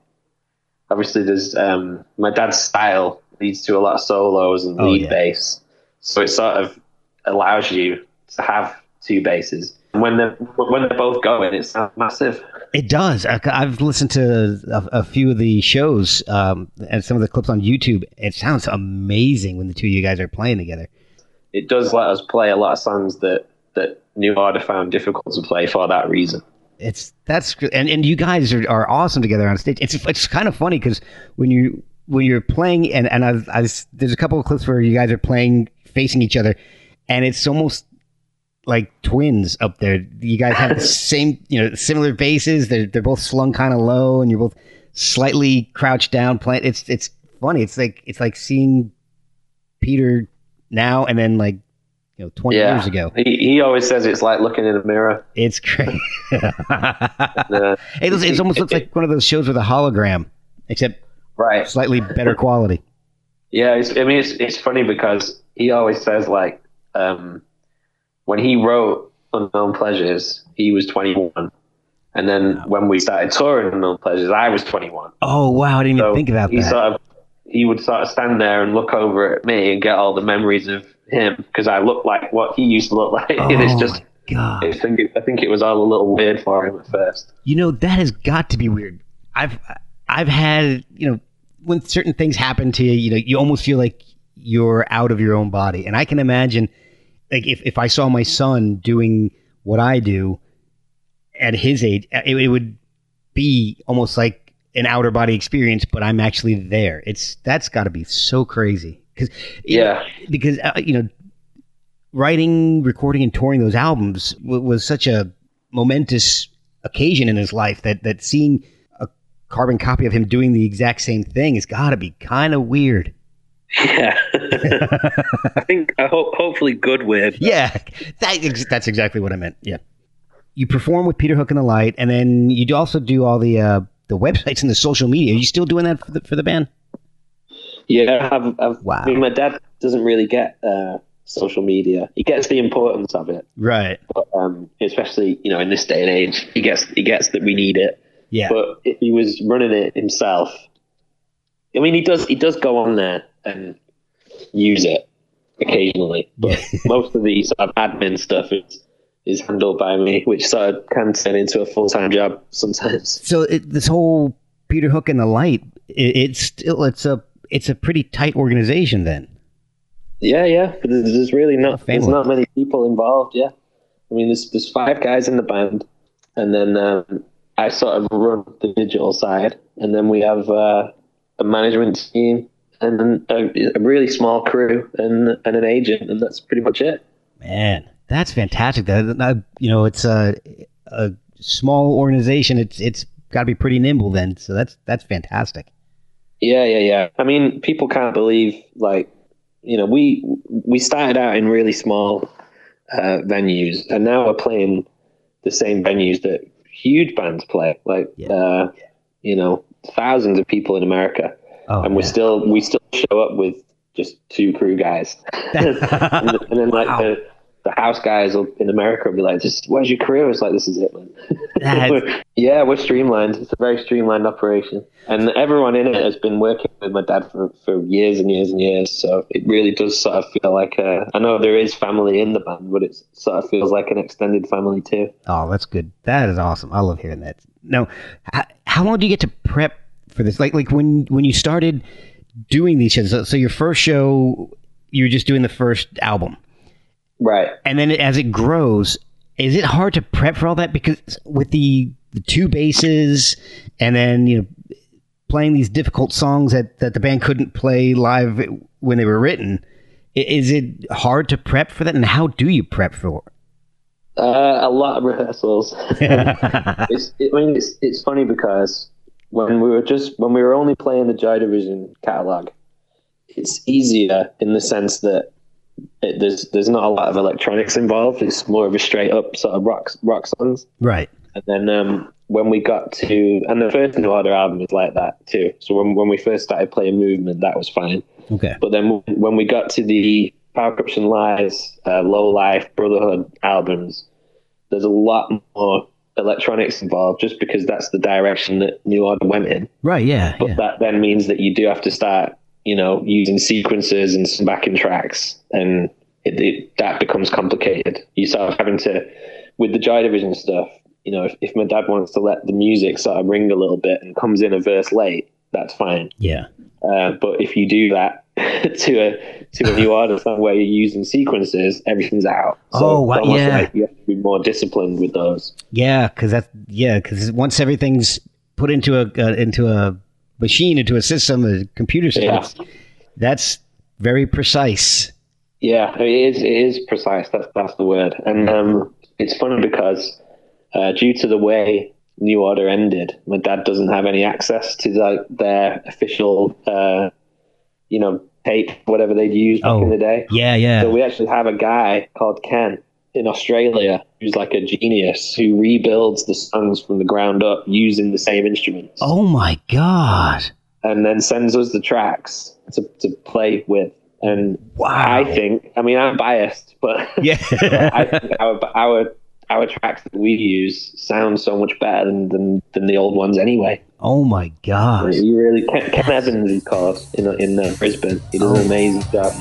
Obviously, there's um, my dad's style leads to a lot of solos and oh, lead yeah. bass, so it sort of allows you to have two basses. And when they're when they're both going, it sounds massive. It does. I've listened to a, a few of the shows um, and some of the clips on YouTube. It sounds amazing when the two of you guys are playing together. It does let us play a lot of songs that that New Order found difficult to play for that reason. It's that's and, and you guys are, are awesome together on stage. It's it's kind of funny because when you when you're playing and and I, I there's a couple of clips where you guys are playing facing each other, and it's almost like twins up there. You guys have the same you know similar basses. They're they're both slung kind of low, and you're both slightly crouched down playing. It's it's funny. It's like it's like seeing Peter now and then like. You know, twenty yeah. years ago. He, he always says it's like looking in a mirror. It's crazy. uh, it, it almost looks like one of those shows with a hologram, except right. slightly better quality. Yeah, it's, I mean, it's it's funny because he always says, like, um, when he wrote Unknown Pleasures, he was twenty-one. And then when we started touring Unknown Pleasures, I was twenty-one. Oh, wow, I didn't so even think about he that. Sort of, he would sort of stand there and look over at me and get all the memories of him because I look like what he used to look like. Oh, and it's just God. I think it, I think it was all a little weird for him at first. You know, that has got to be weird. I've I've had, you know, when certain things happen to you, you know, you almost feel like you're out of your own body. And I can imagine, like, if, if I saw my son doing what I do at his age, it, it would be almost like an outer body experience, but I'm actually there. It's that's got to be so crazy. Cause, yeah. It, because, uh, you know, writing, recording, and touring those albums w- was such a momentous occasion in his life that, that seeing a carbon copy of him doing the exact same thing has got to be kind of weird. Yeah. I think, I hope, hopefully good weird. Yeah, that, that's exactly what I meant. Yeah. You perform with Peter Hook and the Light, and then you also do all the uh, the websites and the social media. Are you still doing that for the, for the band? Yeah, I've, I've, wow. I mean, my dad doesn't really get uh, social media. He gets the importance of it, right? But, um, especially, you know, in this day and age, he gets he gets that we need it. Yeah. But if he was running it himself, I mean, he does he does go on there and use it occasionally, but most of the sort of admin stuff is. is handled by me, which sort of can turn into a full-time job sometimes. So it, this whole Peter Hook and the Light, it, it's still it's a it's a pretty tight organization then. Yeah, yeah. There's, there's really not there's not many people involved. Yeah, I mean, there's there's five guys in the band, and then um, I sort of run the digital side, and then we have uh, a management team and a, a really small crew and and an agent, and that's pretty much it. Man. That's fantastic. That, you know, it's a, a small organization. It's it's got to be pretty nimble then. So that's that's fantastic. Yeah, yeah, yeah. I mean, people can't believe, like, you know, we we started out in really small uh, venues, and now we're playing the same venues that huge bands play, like yeah. uh, you know, thousands of people in America, oh, and we yeah. still we still show up with just two crew guys, and, and then like. Wow. the The house guys in America will be like, "Just where's your career?" It's like, this is it, man. we're, yeah, we're streamlined. It's a very streamlined operation. And everyone in it has been working with my dad for, for years and years and years. So it really does sort of feel like a, I know there is family in the band, but it sort of feels like an extended family too. Oh, that's good. That is awesome. I love hearing that. Now, how, how long do you get to prep for this? Like, like when, when you started doing these shows, so, so your first show, you were just doing the first album. Right. And then as it grows, is it hard to prep for all that? Because with the, the two basses and then, you know, playing these difficult songs that, that the band couldn't play live when they were written, is it hard to prep for that? And how do you prep for it? Uh, a lot of rehearsals. it's, it, I mean, it's, it's funny because when we were just, when we were only playing the Joy Division catalog, it's easier in the sense that It, there's there's not a lot of electronics involved. It's more of a straight up sort of rock rock songs, right? And then um, when we got to and the first New Order album is like that too. So when when we first started playing Movement, that was fine. Okay. But then when we got to the Power Corruption Lies, uh, Low Life, Brotherhood albums, there's a lot more electronics involved, just because that's the direction that New Order went in. Right. Yeah. But yeah. that then means that you do have to start. You know, using sequences and some backing tracks, and it, it, that becomes complicated. You sort of having to, with the Joy Division stuff, you know, if, if my dad wants to let the music sort of ring a little bit and comes in a verse late, that's fine. Yeah. Uh, but if you do that to a to a New Order song where you're using sequences, everything's out. So oh, wow, yeah. Like you have to be more disciplined with those. Yeah, because that yeah, because once everything's put into a uh, into a machine into a system, a computer system. Yeah. That's very precise. Yeah, it is. It is precise. That's that's the word. And um, it's funny because uh, due to the way New Order ended, my dad doesn't have any access to like their official, uh, you know, tape, whatever they'd use back oh, in the day. Yeah, yeah. So we actually have a guy called Ken in Australia who's like a genius who rebuilds the songs from the ground up using the same instruments. Oh my God. And then sends us the tracks to, to play with. And wow. I think, I mean, I'm biased, but yeah. I think our, our, our tracks that we use sound so much better than, than, than the old ones anyway. Oh my God. You really, Ken, Ken Evans is called in, in uh, Brisbane. He does oh. an amazing job.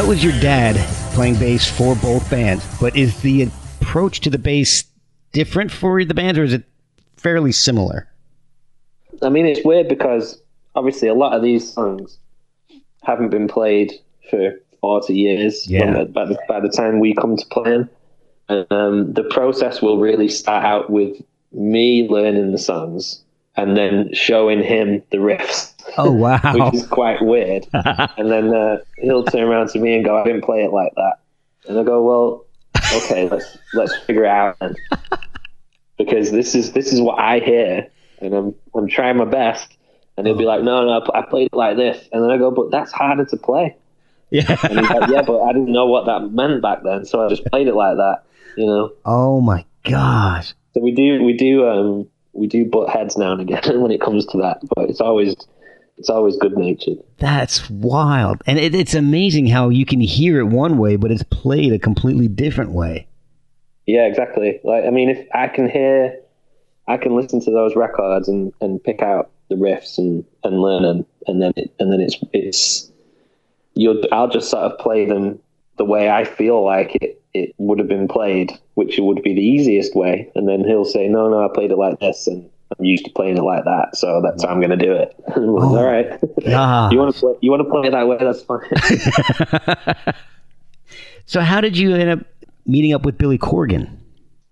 know it was your dad playing bass for both bands, but is the approach to the bass different for the bands, or is it fairly similar? I mean, it's weird because obviously a lot of these songs haven't been played for forty years yeah. when, by, the, by the time we come to playing. And um, the process will really start out with me learning the songs and then showing him the riffs. Oh, wow. Which is quite weird. And then uh, he'll turn around to me and go, I didn't play it like that. And I go, well, okay, let's let's figure it out then. Because this is this is what I hear, and I'm I'm trying my best. And he'll be like, no, no, I played it like this. And then I go, but that's harder to play. Yeah. And he's like, yeah, but I didn't know what that meant back then, so I just played it like that, you know. Oh my God. So we do we do um we do butt heads now and again when it comes to that, but it's always it's always good natured. That's wild. And it, it's amazing how you can hear it one way, but it's played a completely different way. Yeah, exactly. Like, I mean, if I can hear, I can listen to those records and, and pick out the riffs and, and learn them, and then it, and then it's it's you'll I'll just sort of play them the way I feel like it, it would have been played, which would be the easiest way. And then he'll say, no, no, I played it like this, and I'm used to playing it like that, so that's how I'm going to do it. Oh, all right, you want to play you want to play it that way? That's fine. So how did you end up meeting up with Billy Corgan?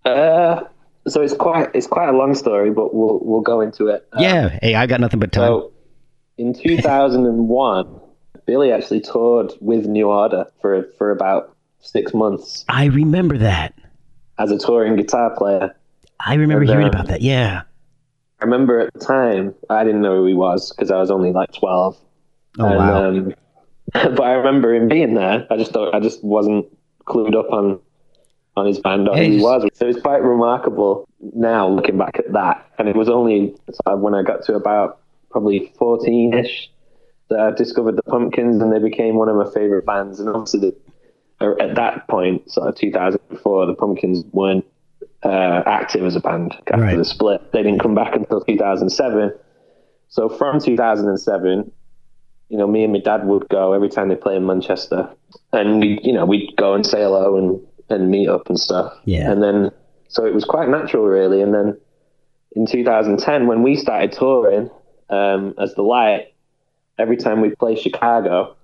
Uh, so it's quite it's quite a long story, but we'll we'll go into it. Um, yeah, hey, I got nothing but time. So in two thousand one, Billy actually toured with New Order for for about six months. I remember that as a touring guitar player. I remember and, hearing um, about that. Yeah, I remember at the time I didn't know who he was because I was only like twelve. Oh and, wow! Um, but I remember him being there. I just thought I just wasn't clued up on. on his band, or who he was. So it's quite remarkable now looking back at that. And it was only sort of when I got to about probably fourteen-ish that I discovered the Pumpkins, and they became one of my favourite bands. And obviously, the, or at that point, sort of two thousand four, the Pumpkins weren't uh, active as a band after right. the split. They didn't come back until two thousand seven. So from two thousand seven, you know, me and my dad would go every time they play in Manchester, and we, you know, we'd go and say hello and and meet up and stuff. Yeah. And then, so it was quite natural really. And then in two thousand ten, when we started touring, um, as The Light, every time we play Chicago,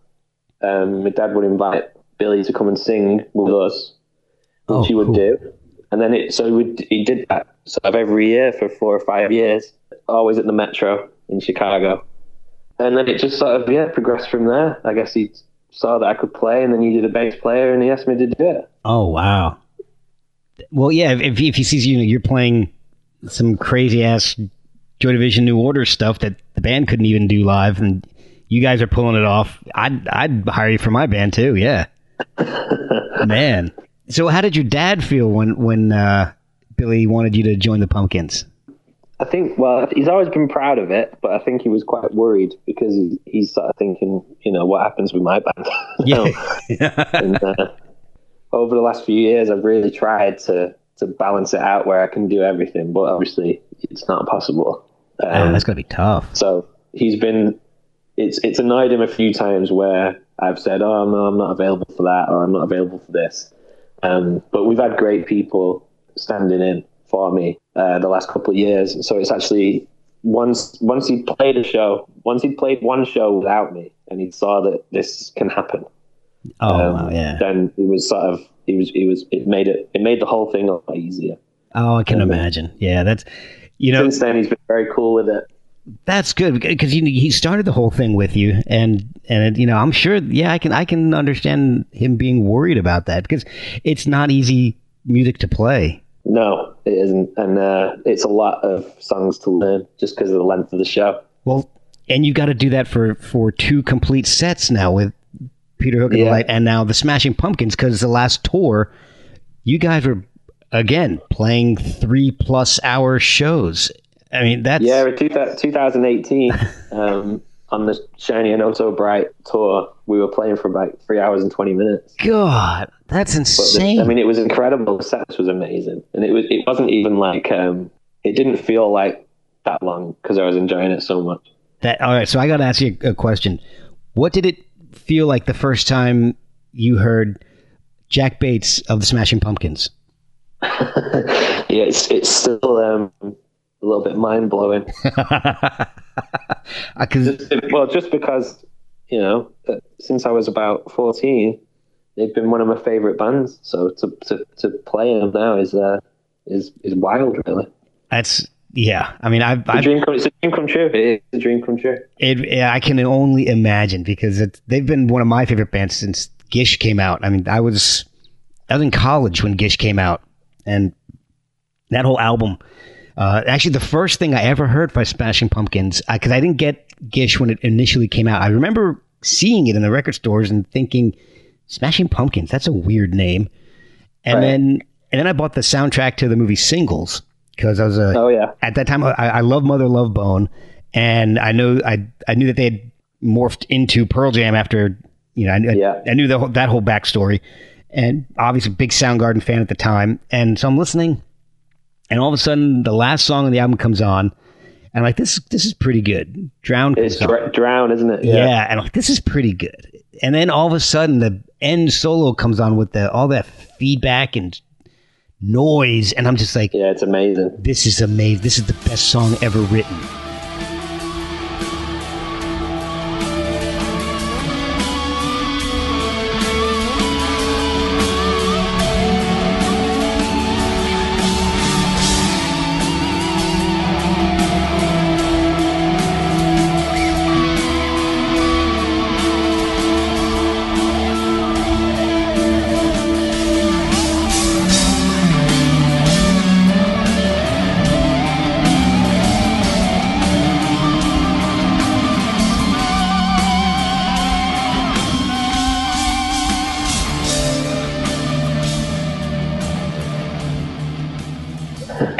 um, my dad would invite Billy to come and sing with us, which oh, he would cool. do. And then it, so we, he did that sort of every year for four or five years, always at the Metro in Chicago. And then it just sort of, yeah, progressed from there. I guess he saw that I could play, and then you did a bass player, and he asked me to do it. Oh, wow. Well, yeah, if, if he sees, you know, you're playing some crazy-ass Joy Division New Order stuff that the band couldn't even do live, and you guys are pulling it off, I'd, I'd hire you for my band, too, yeah. Man. So how did your dad feel when, when uh, Billy wanted you to join the Pumpkins? I think, well, he's always been proud of it, but I think he was quite worried because he, he's sort of thinking, you know, what happens with my band? Yeah. And, uh, over the last few years, I've really tried to, to balance it out where I can do everything, but obviously it's not possible. Um, oh, that's going to be tough. So he's been, it's it's annoyed him a few times where I've said, oh, no, I'm not available for that, or I'm not available for this. Um, but we've had great people standing in for me uh, the last couple of years, so it's actually once once he played a show, once he played one show without me, and he saw that this can happen. Oh um, wow, yeah. Then he was sort of he was he was it made it it made the whole thing a lot easier. Oh, I can um, imagine. Yeah, that's you know. Since then, he's been very cool with it. That's good because you know, he started the whole thing with you, and and you know I'm sure. Yeah, I can I can understand him being worried about that because it's not easy music to play. No, it isn't. And uh, it's a lot of songs to learn just because of the length of the show. Well, and you've got to do that for, for two complete sets now with Peter Hook and yeah. The Light and now the Smashing Pumpkins, because the last tour, you guys were, again, playing three-plus-hour shows. I mean, that's... Yeah, two thousand eighteen, um, on the Shiny and Not So Bright tour, we were playing for about three hours and twenty minutes. God, that's insane. This, I mean, it was incredible. The set was amazing. And it, was, it wasn't even like, um, it didn't feel like that long because I was enjoying it so much. That, all right, so I got to ask you a question. What did it feel like the first time you heard Jack Bates of the Smashing Pumpkins? yeah, it's it's still um, a little bit mind blowing. Well, just because, you know, since I was about fourteen, they've been one of my favorite bands. So to to, to play them now is uh, is is wild, really. That's. Yeah, I mean, I've, I've... Dream come, it's a dream come true. It's a dream come true. It, I can only imagine, because it's, they've been one of my favorite bands since Gish came out. I mean, I was I was in college when Gish came out, and that whole album. Uh, actually, the first thing I ever heard by Smashing Pumpkins, because I, I didn't get Gish when it initially came out. I remember seeing it in the record stores and thinking, "Smashing Pumpkins, that's a weird name." And right. then, and then I bought the soundtrack to the movie Singles. Because I was a, oh, yeah. at that time, I, I love Mother Love Bone, and I know I I knew that they had morphed into Pearl Jam after, you know, I, yeah. I, I knew the whole, that whole backstory, and obviously big Soundgarden fan at the time, and so I'm listening, and all of a sudden the last song on the album comes on, and I'm like, this this is pretty good. Drown, it's dr- Drown, isn't it? Yeah. yeah, and I'm like, this is pretty good, and then all of a sudden the end solo comes on with the all that feedback and noise, and I'm just like, yeah, it's amazing. This is amazing. This is the best song ever written.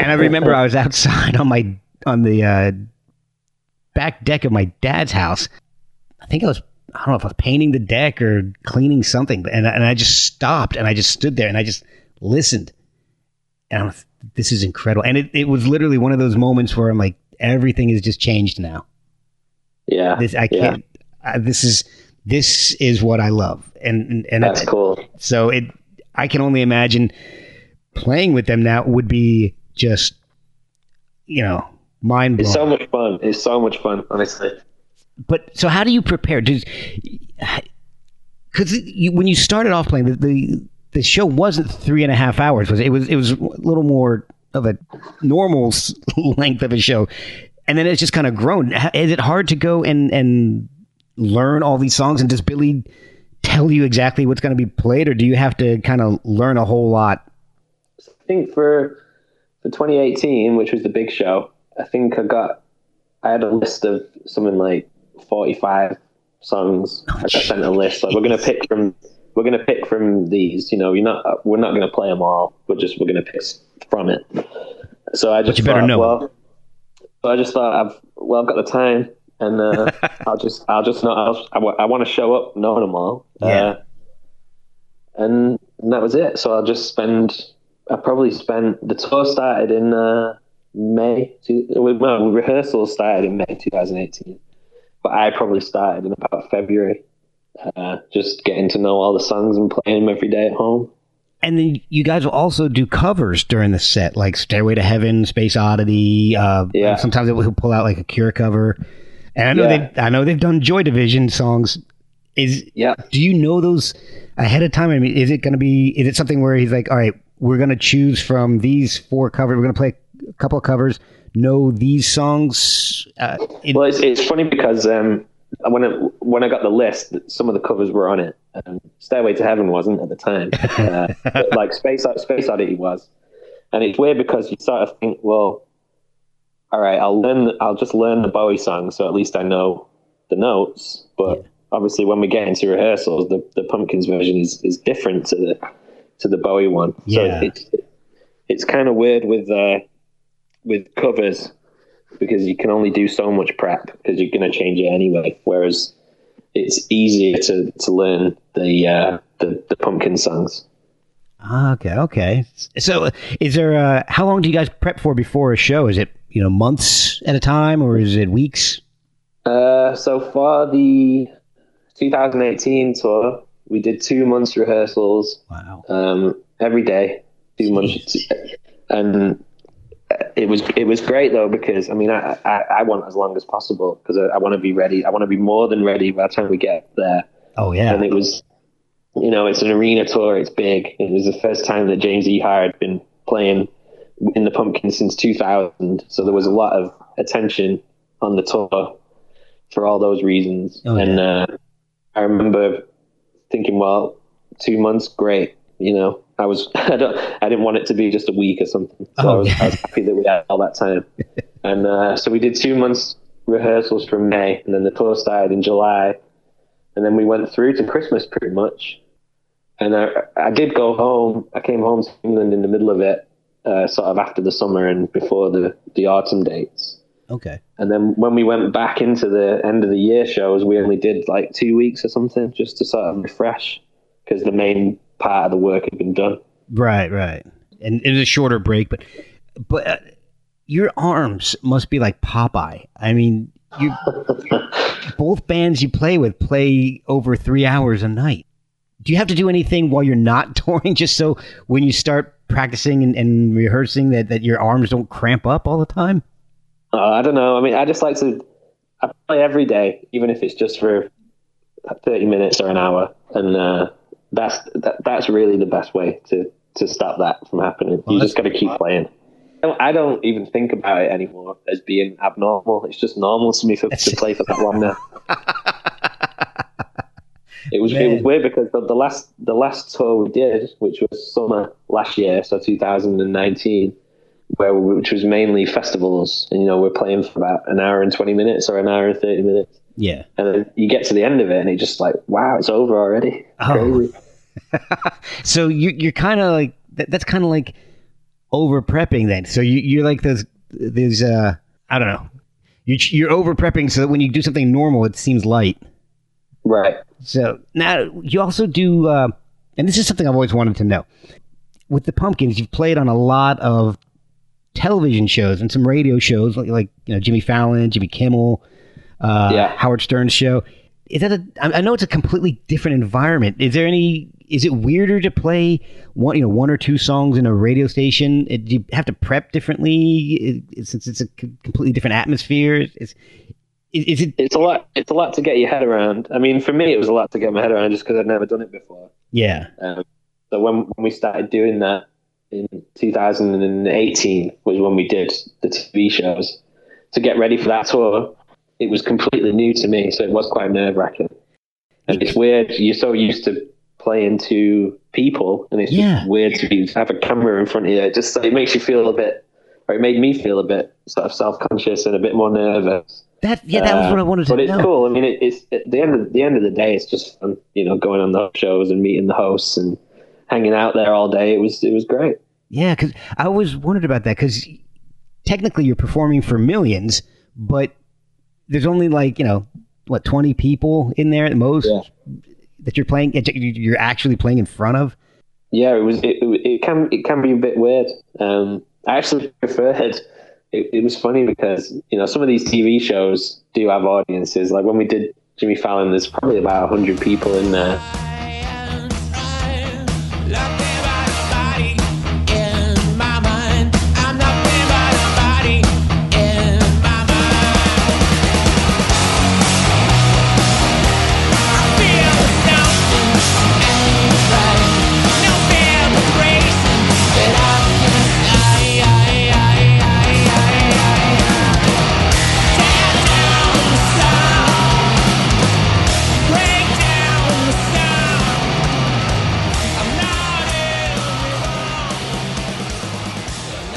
I remember I was outside on my on the uh, back deck of my dad's house. I think I was, I don't know if I was painting the deck or cleaning something. And, and I just stopped and I just stood there and I just listened. And I'm like, this is incredible. And it, it was literally one of those moments where I'm like, everything has just changed now. Yeah. This, I can't, yeah. I, this is, this is what I love. And, and, and that's I, cool. So it, I can only imagine playing with them now would be just, you know, mind blowing. It's so much fun. It's so much fun, honestly. But so, how do you prepare? Because you, when you started off playing, the, the the show wasn't three and a half hours. Was it? Was it was a little more of a normal length of a show, and then it's just kind of grown. Is it hard to go and and learn all these songs? And does Billy tell you exactly what's going to be played, or do you have to kind of learn a whole lot? I think for. For twenty eighteen, which was the big show, I think I got, I had a list of something like forty-five songs. I got sent a list like, we're gonna pick from, we're gonna pick from these. You know, you're not, we're not gonna play them all. We're just, we're gonna pick from it. So I just, but you thought, better know. Well, so I just thought, I've, well, I've got the time, and uh, I'll just, I'll just not, I'll, I, w- I want to show up knowing them all. Yeah. Uh, and, and that was it. So I'll just spend. I probably spent, the tour started in uh, May, well, rehearsals started in May twenty eighteen, but I probably started in about February, uh, just getting to know all the songs and playing them every day at home. And then you guys will also do covers during the set, like Stairway to Heaven, Space Oddity, uh, yeah. sometimes he'll pull out like a Cure cover, and I know, yeah. they, I know they've done Joy Division songs. Is yeah. Do you know those ahead of time? I mean, is it going to be, is it something where he's like, all right, we're going to choose from these four covers. We're going to play a couple of covers. Know these songs. Uh, it- well, it's, it's funny because um, when, I, when I got the list, some of the covers were on it. Um, Stairway to Heaven wasn't at the time. Uh, but like Space, Space Oddity was. And it's weird because you sort of think, well, all right, I'll learn, I'll just learn the Bowie song, so at least I know the notes. But yeah. obviously when we get into rehearsals, the, the Pumpkins version is, is different to the... to the Bowie one. Yeah. So it's, it's kind of weird with, uh, with covers, because you can only do so much prep because you're going to change it anyway. Whereas it's easier to, to learn the, uh, the, the Pumpkin songs. Okay. Okay. So is there uh how long do you guys prep for before a show? Is it, you know, months at a time, or is it weeks? Uh, so far the twenty eighteen tour, We did two months rehearsals. Wow. Um, every day, two Jeez. months, and it was it was great though, because I mean I I, I want as long as possible, because I, I want to be ready. I want to be more than ready by the time we get there. Oh yeah. And it was, you know, it's an arena tour. It's big. It was the first time that James Ehar had been playing in the Pumpkin since two thousand, so there was a lot of attention on the tour for all those reasons. Oh, yeah. And uh, I remember thinking, well, two months, great. You know, I was I don't I didn't want it to be just a week or something. So oh, I, was, yeah. I was happy that we had all that time. And uh, so we did two months rehearsals from May, and then the tour started in July, and then we went through to Christmas pretty much. And I I did go home. I came home to England in the middle of it, uh, sort of after the summer and before the, the autumn dates. Okay. And then when we went back into the end of the year shows, we only did like two weeks or something just to sort of refresh, because the main part of the work had been done. Right, right. And it was a shorter break, but but uh, your arms must be like Popeye. I mean, you both bands you play with play over three hours a night. Do you have to do anything while you're not touring, just so when you start practicing and, and rehearsing that, that your arms don't cramp up all the time? Uh, I don't know. I mean, I just like to I play every day, even if it's just for thirty minutes or an hour. And uh, that's that, that's really the best way to, to stop that from happening. Well, you just got to keep playing. I don't, I don't even think about it anymore as being abnormal. It's just normal to me for, to play for that long now. It was, it was weird because the, the last the last tour we did, which was summer last year, so two thousand nineteen, where we, which was mainly festivals, and you know we're playing for about an hour and twenty minutes or an hour and thirty minutes. Yeah, and then you get to the end of it, and it's just like, wow, it's over already. Oh. Crazy. So you you're kind of like that, that's kind of like over prepping then. So you you're like those those uh, I don't know. You you're over prepping so that when you do something normal, it seems light. Right. So now you also do, uh, and this is something I've always wanted to know. With the Pumpkins, you've played on a lot of television shows and some radio shows, like, like you know Jimmy Fallon, Jimmy Kimmel, uh, yeah. Howard Stern's show. Is that a? I know it's a completely different environment. Is there any? Is it weirder to play one, you know, one or two songs in a radio station? Do you have to prep differently since it's a completely different atmosphere? It's, Is it, it's a lot. It's a lot to get your head around. I mean, for me, it was a lot to get my head around just because I'd never done it before. Yeah. Um, so when, when we started doing that in two thousand eighteen was when we did the T V shows to get ready for that tour. It was completely new to me, so it was quite nerve wracking. And it's weird. You're so used to playing to people, and it's yeah. just weird to, be, to have a camera in front of you. It just it makes you feel a bit, or it made me feel a bit sort of self conscious and a bit more nervous. That, yeah, that was what I wanted to know. Uh, but it's know. cool. I mean, it, it's at the end of the end of the day, it's just fun, you know, going on the shows and meeting the hosts and hanging out there all day. It was it was great. Yeah, because I always wondered about that, because technically you're performing for millions, but there's only like, you know, what, twenty people in there at the most yeah. that you're playing. You're actually playing in front of. Yeah, it was. It, it can it can be a bit weird. Um, I actually preferred. It, it was funny because, you know, some of these T V shows do have audiences. Like when we did Jimmy Fallon, there's probably about one hundred people in there.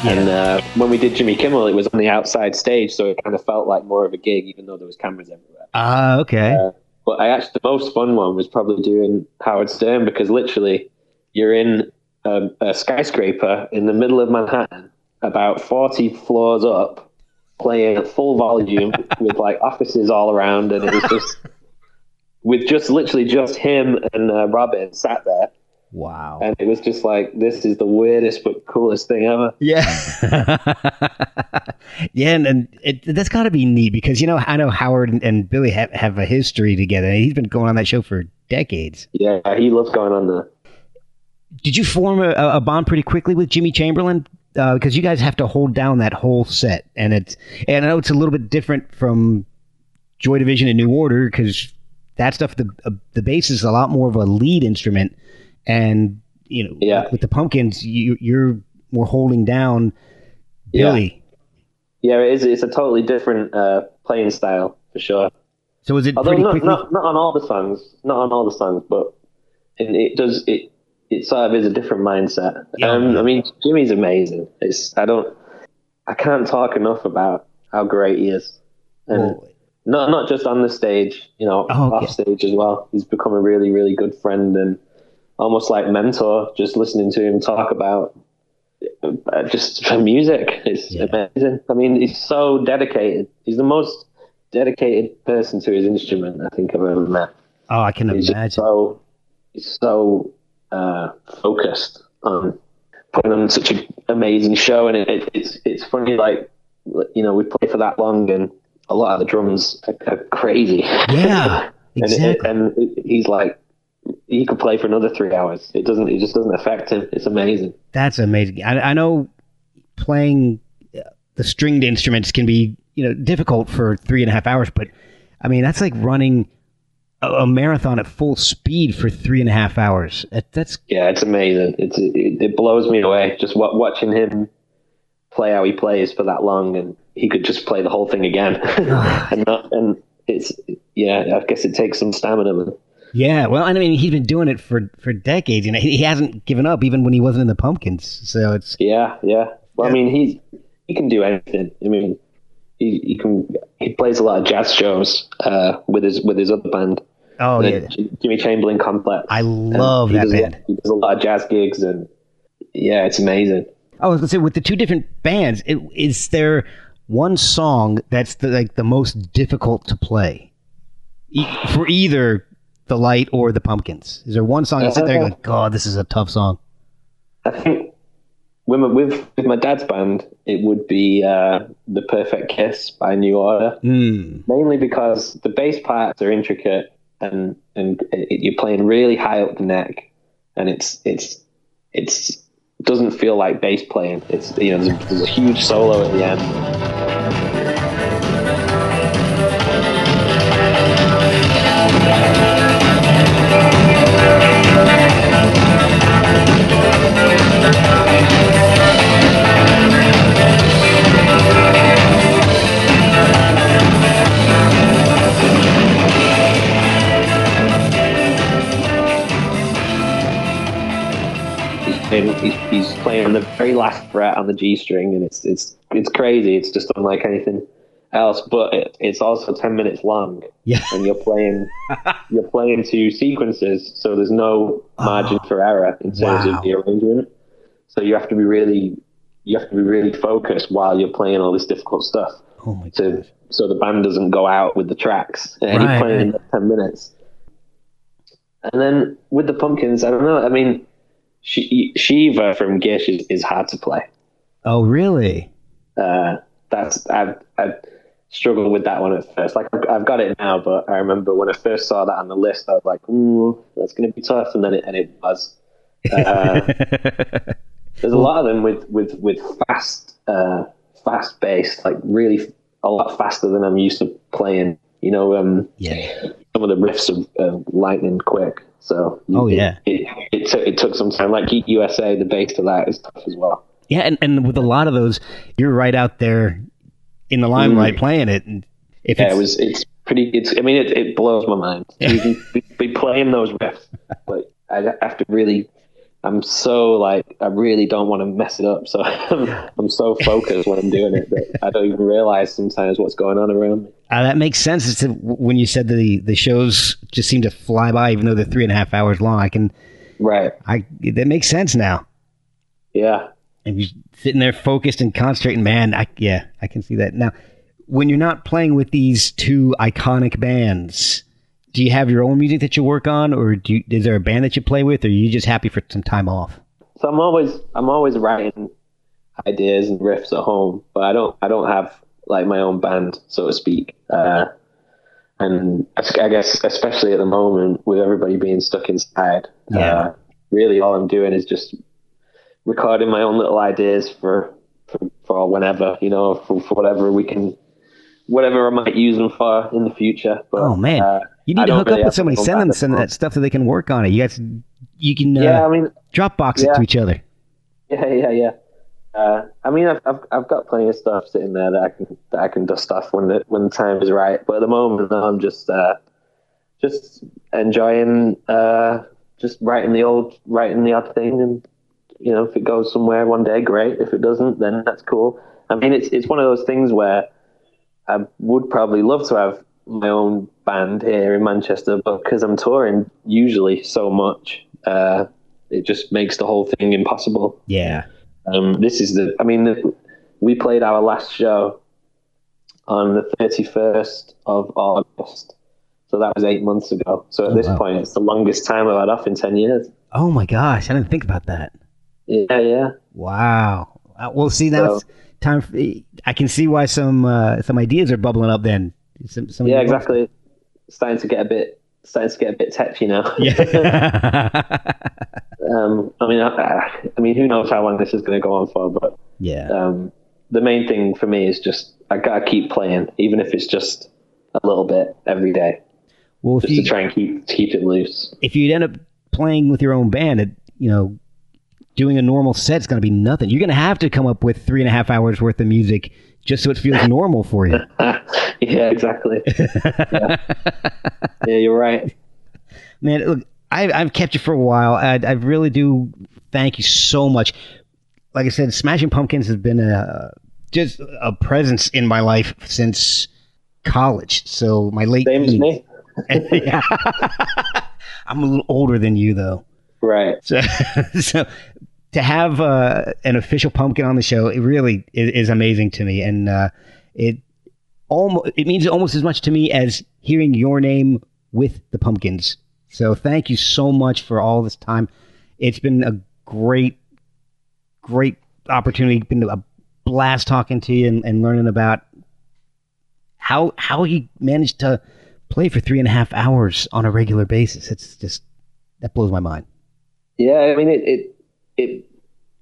And uh, when we did Jimmy Kimmel, it was on the outside stage, so it kind of felt like more of a gig, even though there was cameras everywhere. Ah, uh, okay. Uh, but I actually, the most fun one was probably doing Howard Stern, because literally you're in a, a skyscraper in the middle of Manhattan, about forty floors up, playing at full volume with like offices all around, and it was just with just literally just him and uh, Robin sat there. Wow. And it was just like, this is the weirdest but coolest thing ever. Yeah. Yeah, and, and it, that's got to be neat because, you know, I know Howard and, and Billy have, have a history together. He's been going on that show for decades. Yeah, he loves going on the... Did you form a, a bond pretty quickly with Jimmy Chamberlain? Because uh, you guys have to hold down that whole set. And, it's, and I know it's a little bit different from Joy Division and New Order because that stuff, the, uh, the bass is a lot more of a lead instrument. And, you know, yeah. with the Pumpkins, you, you're more holding down Billy. Yeah, yeah, it is, it's a totally different uh, playing style, for sure. So is it Although pretty not, quickly... not, not on all the songs, not on all the songs, but it, it does, it it sort of is a different mindset. Yeah. Um, I mean, Jimmy's amazing. It's I don't, I can't talk enough about how great he is. And well, not, not just on the stage, you know, oh, off yeah. stage as well. He's become a really, really good friend and almost like mentor, just listening to him talk about uh, just music. It's yeah. amazing. I mean, he's so dedicated. He's the most dedicated person to his instrument I think I've ever met. Oh, I can he's imagine. So, he's so uh, focused on putting on such an amazing show. And it, it, it's it's funny, like, you know, we play for that long and a lot of the drums are, are crazy. Yeah, exactly. and, it, and he's like, he could play for another three hours. It doesn't. It just doesn't affect him. It's amazing. That's amazing. I, I know playing the stringed instruments can be, you know, difficult for three and a half hours, but I mean that's like running a, a marathon at full speed for three and a half hours. That, that's yeah, it's amazing. It's it, it blows me away just watching him play how he plays for that long, and he could just play the whole thing again. and not, and it's yeah, I guess it takes some stamina. Man. Yeah, well, I mean, he's been doing it for, for decades, and you know? he, he hasn't given up, even when he wasn't in the Pumpkins. So it's yeah, yeah. Well, yeah. I mean, he he can do anything. I mean, he, he can he plays a lot of jazz shows uh, with his with his other band. Oh yeah, Jimmy Chamberlain Complex. I love that band. Lot, he does a lot of jazz gigs, and yeah, it's amazing. I was gonna say with the two different bands, it, is there one song that's the, like the most difficult to play e- for either? The Light or the Pumpkins? Is there one song you sit there and go, God, this is a tough song? I think with my, with, with my dad's band, it would be uh, The Perfect Kiss by New Order. Mm. Mainly because the bass parts are intricate and and it, you're playing really high up the neck, and it's it's it's it doesn't feel like bass playing. It's you know there's a, there's a huge solo at the end. He's, he's playing on the very last fret on the G string, and it's it's it's crazy. It's just unlike anything else, but it, it's also ten minutes long. Yeah, and you're playing you're playing two sequences, so there's no margin oh, for error in terms wow. of the arrangement. So you have to be really you have to be really focused while you're playing all this difficult stuff. Oh my so, God. So the band doesn't go out with the tracks. And right. You're playing ten minutes, and then with the Pumpkins, I don't know. I mean. She, Shiva from Gish is, is hard to play. Oh, really? Uh, that's I've, I've struggled with that one at first. Like I've, I've got it now, but I remember when I first saw that on the list, I was like, "Ooh, that's going to be tough," and then it and it was. Uh, there's a lot of them with with with fast, uh, fast bass, like really a lot faster than I'm used to playing. You know, um, yeah. Some of the riffs are uh, lightning quick. So oh yeah, it it, it, t- it took some time. Like Geek U S A, the bass to that is tough as well. Yeah, and, and with a lot of those, you're right out there in the limelight mm. playing it. And if yeah, it's... it was it's pretty. It's I mean it it blows my mind. You be, be playing those riffs, but I have to really. I'm so like I really don't want to mess it up. So I'm, I'm so focused when I'm doing it that I don't even realize sometimes what's going on around me. Uh, that makes sense. It's a, when you said the the shows just seem to fly by, even though they're three and a half hours long. I can, right? I that makes sense now. Yeah, and you're sitting there focused and concentrating. Man, I yeah, I can see that now. When you're not playing with these two iconic bands, do you have your own music that you work on, or do you, is there a band that you play with, or are you just happy for some time off? So I'm always I'm always writing ideas and riffs at home, but I don't I don't have like my own band, so to speak. Uh, and I guess especially at the moment with everybody being stuck inside, yeah. uh, really all I'm doing is just recording my own little ideas for for, for whenever, you know, for, for whatever we can. Whatever I might use them for in the future. But, oh man, uh, you need to hook really up with somebody. Send them some of that stuff so they can work on it. You guys, you can uh, yeah, I mean, Dropbox yeah. it to each other. Yeah, yeah, yeah. Uh, I mean, I've, I've I've got plenty of stuff sitting there that I can that I can dust off when the when the time is right. But at the moment, I'm just uh, just enjoying uh, just writing the old writing the odd thing, and you know, if it goes somewhere one day, great. If it doesn't, then that's cool. I mean, it's it's one of those things where I would probably love to have my own band here in Manchester, but because I'm touring usually so much, uh, it just makes the whole thing impossible. Yeah. Um, this is the, I mean, the, we played our last show on the thirty-first of August. So that was eight months ago. So at oh, this wow. point, it's the longest time I've had off in ten years. Oh my gosh. I didn't think about that. Yeah. Yeah. Wow. Well, see, that's, so, time for, I can see why some uh, some ideas are bubbling up then. Some, some yeah, exactly. Ones. Starting to get a bit starting to get a bit touchy now. Yeah. um, I mean, I, I mean, who knows how long this is going to go on for? But yeah, um, the main thing for me is just I gotta keep playing, even if it's just a little bit every day. Well, if just you, to try and keep keep it loose. If you'd end up playing with your own band, it, you know. Doing a normal set's going to be nothing. You're going to have to come up with three and a half hours worth of music just so it feels normal for you. Yeah, exactly. Yeah. Yeah, you're right. Man, look, I, I've kept you for a while. I, I really do thank you so much. Like I said, Smashing Pumpkins has been a, just a presence in my life since college. So my late Same teens. As me. And, yeah. I'm a little older than you, though. Right. So, so to have uh, an official pumpkin on the show, it really is, is amazing to me, and uh, it almost it means almost as much to me as hearing your name with the Pumpkins. So thank you so much for all this time. It's been a great, great opportunity. It's been a blast talking to you and, and learning about how how you managed to play for three and a half hours on a regular basis. It's just that blows my mind. Yeah, I mean, it it it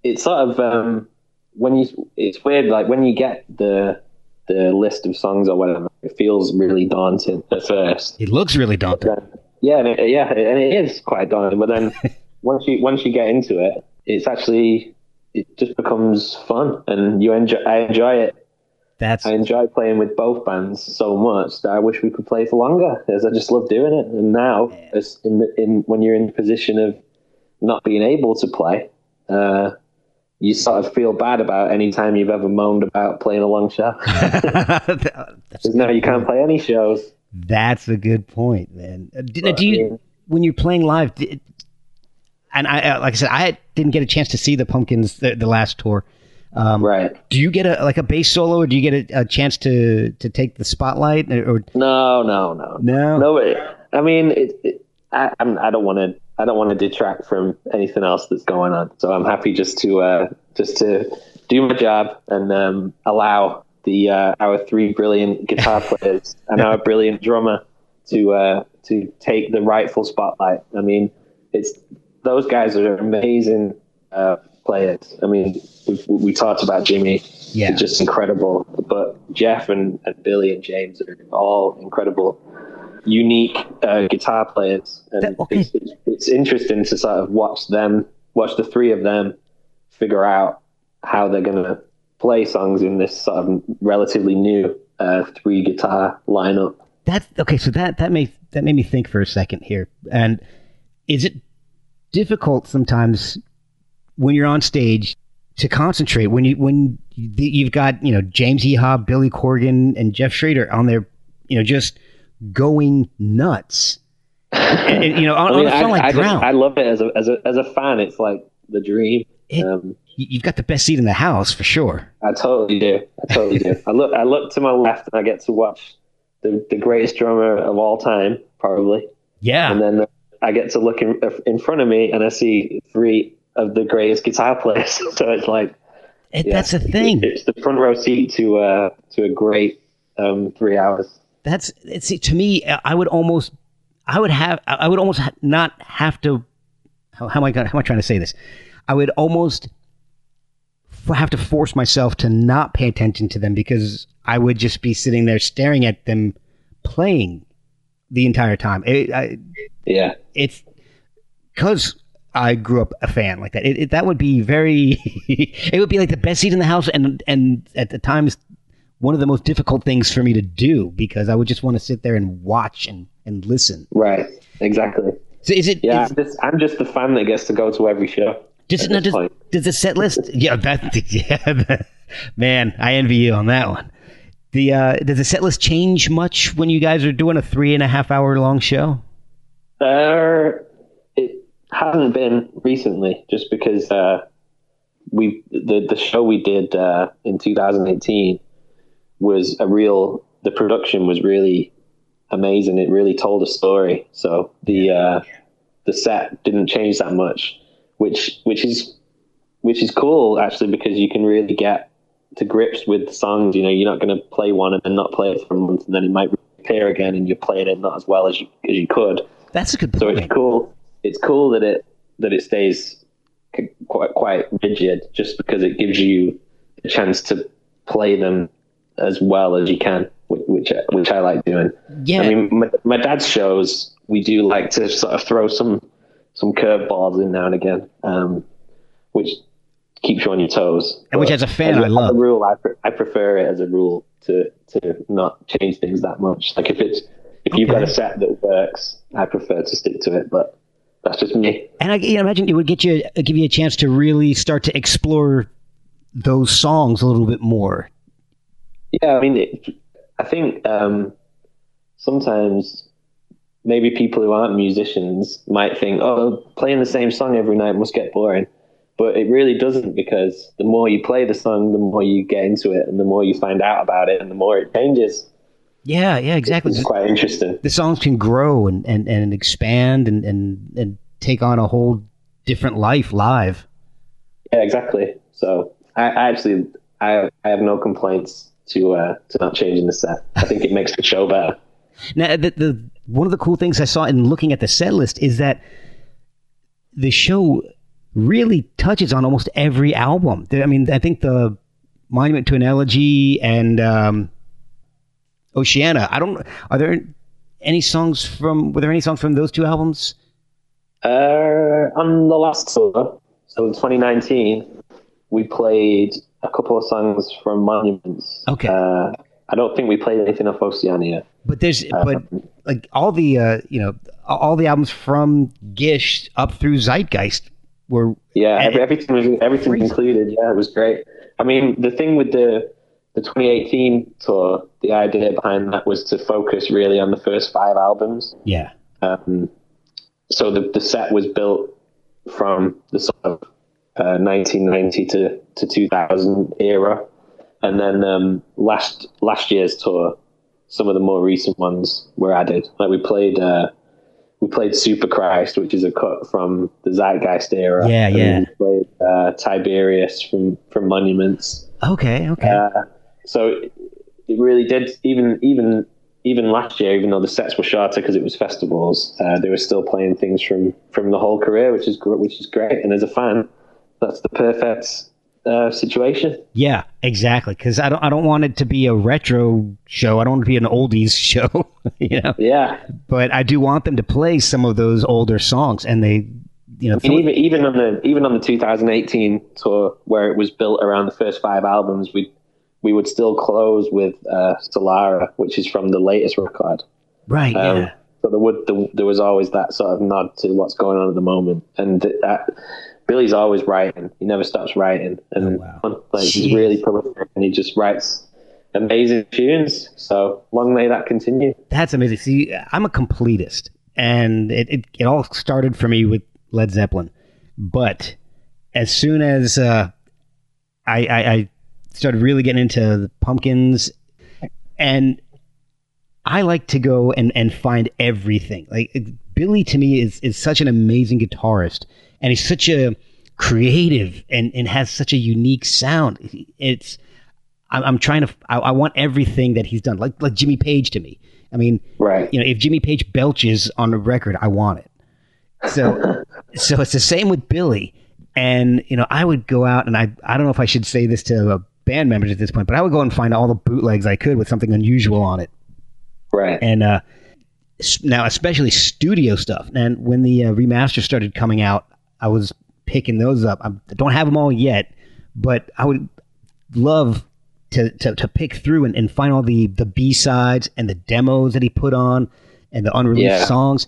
it's sort of um, when you it's weird, like when you get the the list of songs or whatever, it feels really daunting at first. It looks really daunting. Then, yeah, and it, yeah, and it is quite daunting. But then once you once you get into it, it's actually it just becomes fun, and you enjoy. I enjoy it. That's I enjoy playing with both bands so much that I wish we could play for longer, as I just love doing it. And now, as in the, in when you're in the position of not being able to play, uh, you sort of feel bad about any time you've ever moaned about playing a long show. Because now you can't play any shows. That's a good point, man. Do, but, do you, yeah. when you're playing live, do, and I, like I said, I didn't get a chance to see the Pumpkins the, the last tour. Um, right. Do you get a like a bass solo, or do you get a, a chance to, to take the spotlight? Or no, no, no, no. No, it, I mean, it, it, I I'm, I don't want to. I don't want to detract from anything else that's going on, so I'm happy just to uh, just to do my job and um, allow the uh, our three brilliant guitar players and our brilliant drummer to uh, to take the rightful spotlight. I mean, it's those guys are amazing uh, players. I mean, we've, we talked about Jimmy, yeah, he's just incredible. But Jeff and, and Billy and James are all incredible. Unique uh, guitar players, and okay. it's, it's, it's interesting to sort of watch them, watch the three of them, figure out how they're going to play songs in this sort of relatively new uh, three guitar lineup. That's okay. So that that made that made me think for a second here. And is it difficult sometimes when you're on stage to concentrate when you when you've got you know James Iha, Billy Corgan, and Jeff Schrader on there, you know just going nuts, and, and, you know, on, I mean, on a song I, like I, Drown. I love it as a, as a as a fan. It's like the dream. It, um, you've got the best seat in the house for sure. I totally do. I totally do. I look I look to my left and I get to watch the, the greatest drummer of all time probably. Yeah. And then I get to look in, in front of me and I see three of the greatest guitar players. So it's like, it, yeah, that's a thing. It's the front row seat to, uh, to a great um, three hours. That's it's to me, I would almost, I would have, I would almost not have to, how, how am I going how am I trying to say this? I would almost have to force myself to not pay attention to them because I would just be sitting there staring at them playing the entire time. It, I, yeah. It's because I grew up a fan like that. It, it, that would be very, it would be like the best seat in the house. And, and at the times, one of the most difficult things for me to do because I would just want to sit there and watch and, and listen. Right. Exactly. So is it, yeah, is, I'm, just, I'm just the fan that gets to go to every show. Does it, no, does, does the set list? Yeah, that, yeah, man, I envy you on that one. The uh, does the set list change much when you guys are doing a three and a half hour long show? Uh, it hasn't been recently, just because uh, we the the show we did uh, in two thousand eighteen was a real. The production was really amazing. It really told a story. So the uh, the set didn't change that much. Which which is which is cool actually, because you can really get to grips with the songs. You know, you're not going to play one and then not play it for a month, and then it might reappear again, and you're playing it not as well as you as you could. That's a good point. So it's cool. It's cool that it that it stays quite quite rigid, just because it gives you a chance to play them as well as you can, which which I like doing. Yeah. I mean, my, my dad's shows, we do like to sort of throw some. Some curveballs in now and again, um, which keeps you on your toes. And which, as a fan, as I love. As a rule, I, pre- I prefer it as a rule to to not change things that much. Like if it's if okay. you've got a set that works, I prefer to stick to it. But that's just me. And I you know, imagine it would get you give you a chance to really start to explore those songs a little bit more. Yeah, I mean, it, I think um, sometimes. Maybe people who aren't musicians might think, oh, playing the same song every night must get boring. But it really doesn't, because the more you play the song, the more you get into it, and the more you find out about it, and the more it changes. Yeah, yeah, exactly. It's quite interesting. The songs can grow and, and, and expand and, and, and take on a whole different life live. Yeah, exactly. So I, I actually I, I have no complaints to, uh, to not changing the set. I think it makes the show better. Now, the... the one of the cool things I saw in looking at the set list is that the show really touches on almost every album. I mean, I think the Monument to an Elegy and um, Oceana. I don't. Are there any songs from? Were there any songs from those two albums? Uh, on the last tour, so in twenty nineteen, we played a couple of songs from Monuments. Okay. Uh, I don't think we played anything off Oceania. But there's, um, but like all the, uh, you know, all the albums from Gish up through Zeitgeist were. Yeah, every, everything was everything crazy. Included. Yeah, it was great. I mean, the thing with the the twenty eighteen tour, the idea behind that was to focus really on the first five albums. Yeah. Um, so the the set was built from the sort of uh, nineteen ninety to, to two thousand era. And then um, last last year's tour, some of the more recent ones were added. Like we played uh, we played Super Christ, which is a cut from the Zeitgeist era. Yeah, and yeah. We played uh, Tiberius from, from Monuments. Okay, okay. Uh, so it, it really did. Even even even last year, even though the sets were shorter because it was festivals, uh, they were still playing things from, from the whole career, which is which is great. And as a fan, that's the perfect. Uh, situation. Yeah, exactly. Because I don't, I don't want it to be a retro show. I don't want it to be an oldies show. You know. Yeah. But I do want them to play some of those older songs, and they, you know, I mean, even it- even on the even on the two thousand eighteen tour where it was built around the first five albums, we we would still close with uh, Solara, which is from the latest record. Right. Um, yeah. So there would the, there was always that sort of nod to what's going on at the moment, and that. Billy's always writing. He never stops writing. And oh, wow. Like, he's really prolific, and he just writes amazing tunes. So long may that continue. That's amazing. See, I'm a completist, and it, it, it all started for me with Led Zeppelin. But as soon as uh, I, I, I started really getting into the Pumpkins, and I like to go and, and find everything. Like Billy to me is is such an amazing guitarist, and he's such a creative and, and has such a unique sound. It's I'm, I'm trying to I, I want everything that he's done. Like like Jimmy Page to me. I mean, right. You know, if Jimmy Page belches on a record, I want it. So so it's the same with Billy. And you know, I would go out and I I don't know if I should say this to uh, band members at this point, but I would go and find all the bootlegs I could with something unusual on it. Right. And uh, now, especially studio stuff. And when the uh, remasters started coming out, I was picking those up. I don't have them all yet, but I would love to to, to pick through and, and find all the, the B-sides and the demos that he put on and the unreleased yeah. songs.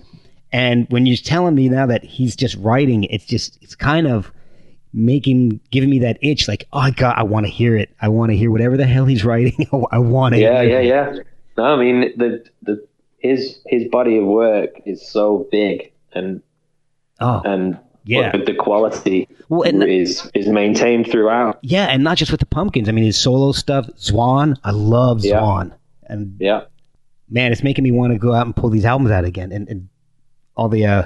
And when you're telling me now that he's just writing, it's just, it's kind of making, giving me that itch. Like, oh, God, I want to hear it. I want to hear whatever the hell he's writing. I want to yeah, hear it. Yeah, yeah, yeah. No, I mean the the his his body of work is so big, and oh, and yeah, but the quality well, and is the, is maintained throughout. Yeah, and not just with the Pumpkins. I mean, his solo stuff, Swan. I love Swan, yeah. and yeah, man, it's making me want to go out and pull these albums out again, and, and all the uh,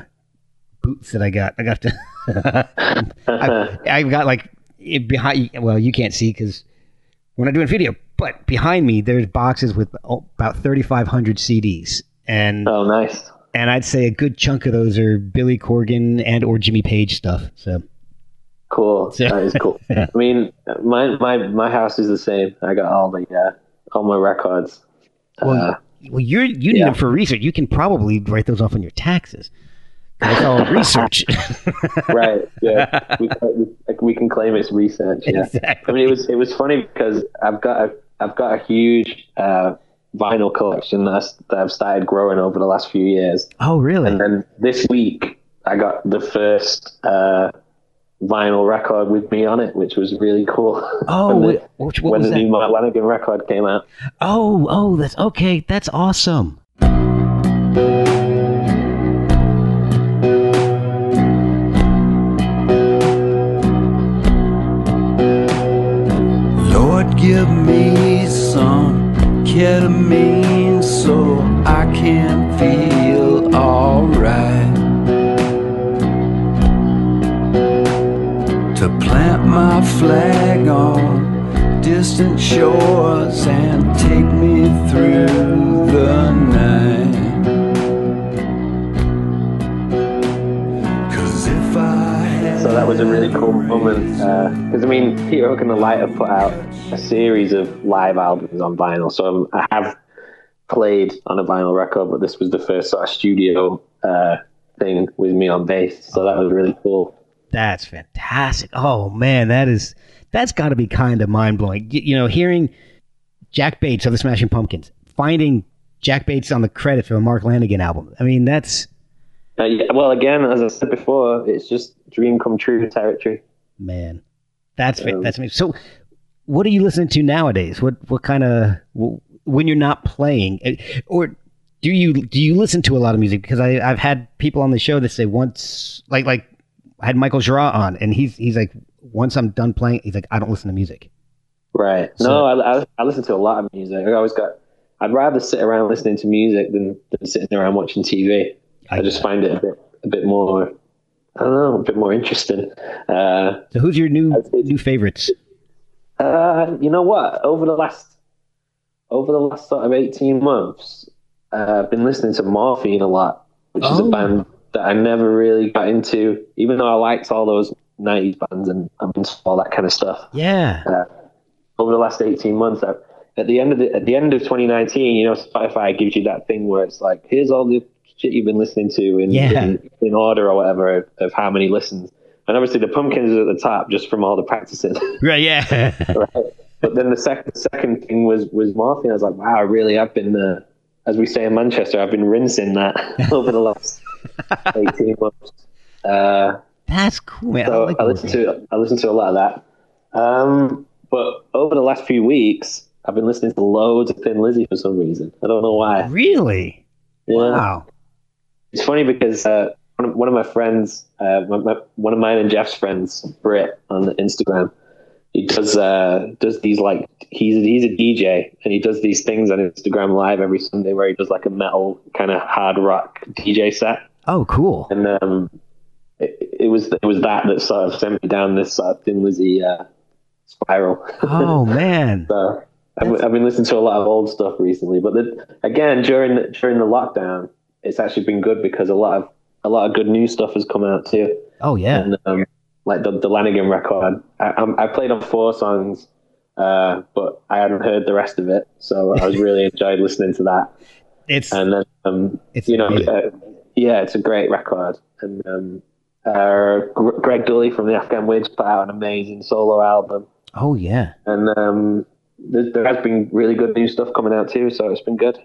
boots that I got. I got to. I, I've got like it behind. Well, you can't see because we're not doing video. But behind me, there's boxes with about thirty-five hundred C Ds, and oh, nice. And I'd say a good chunk of those are Billy Corgan and or Jimmy Page stuff. So cool, so, that is cool. Yeah. I mean, my my my house is the same. I got all the uh, all my records. Well, uh, well, you you need yeah. them for research. You can probably write those off on your taxes. That's all research. Right. Yeah, we, we can claim it's research. Yeah. Exactly. I mean, it was it was funny because I've got. I've, I've got a huge uh, vinyl collection that I've started growing over the last few years. Oh, really? And then this week, I got the first uh, vinyl record with me on it, which was really cool. Oh, when the, which, what when was the that? new Mark Lanegan record came out. Oh, oh, that's okay. That's awesome. Lord, give me some ketamine so I can feel alright, to plant my flag on distant shores and take me through the night. 'Cause if I had so that was a really cool moment, because uh, I mean Peter Hook and the Light have put out a series of live albums on vinyl, so I'm, I have played on a vinyl record, but this was the first sort of studio uh, thing with me on bass, so that was really cool. That's fantastic. Oh man, that is that's got to be kind of mind blowing. You, you know, hearing Jack Bates of the Smashing Pumpkins, finding Jack Bates on the credits of a Mark Lanegan album. I mean, that's uh, yeah, well, again, as I said before, it's just dream come true territory. Man, that's um, that's amazing. So. What are you listening to nowadays? What what kind of when you're not playing, or do you do you listen to a lot of music? Because I I've had people on the show that say once like like I had Michael Girard on, and he's he's like once I'm done playing, he's like I don't listen to music. Right. So, no, I, I I listen to a lot of music. I always got. I'd rather sit around listening to music than, than sitting around watching T V. I, I just find it a bit a bit more. I don't know, a bit more interesting. Uh, so who's your new new favorites? Uh, you know what? Over the last, over the last sort of eighteen months, uh, I've been listening to Morphine a lot, which oh. is a band that I never really got into, even though I liked all those nineties bands and, and all that kind of stuff. Yeah. Uh, over the last eighteen months, I, at the end of the, at the end of twenty nineteen, you know, Spotify gives you that thing where it's like, here's all the shit you've been listening to in yeah. in, in order or whatever of, of how many listens. And obviously the Pumpkins is at the top just from all the practices. Right, yeah. Right. But then the second second thing was, was Morphine. I was like, wow, really, I've been, uh, as we say in Manchester, I've been rinsing that over the last eighteen months. Uh, That's cool. Man. So I, like I, listen to, I listen to a lot of that. Um, but over the last few weeks, I've been listening to loads of Thin Lizzy for some reason. I don't know why. Really? Yeah. Wow. It's funny because... Uh, One of my friends, uh, my, my, one of mine and Jeff's friends, Britt, on Instagram, he does uh, does these like he's he's a D J and he does these things on Instagram Live every Sunday where he does like a metal kind of hard rock D J set. Oh, cool! And um, it, it was it was that that sort of sent me down this sort of Thin Lizzy uh, spiral. Oh man! So I've, I've been listening to a lot of old stuff recently, but the, again during the, during the lockdown, it's actually been good because a lot of a lot of good new stuff has come out too. Oh yeah. And, um, like the, the Lanegan record. I, I I played on four songs, uh, but I hadn't heard the rest of it, so I was really enjoyed listening to that. It's and then um, it's you know uh, yeah, it's a great record. And um, uh, Greg Dully from the Afghan Wigs put out an amazing solo album. Oh yeah, and um, there, there has been really good new stuff coming out too, so it's been good.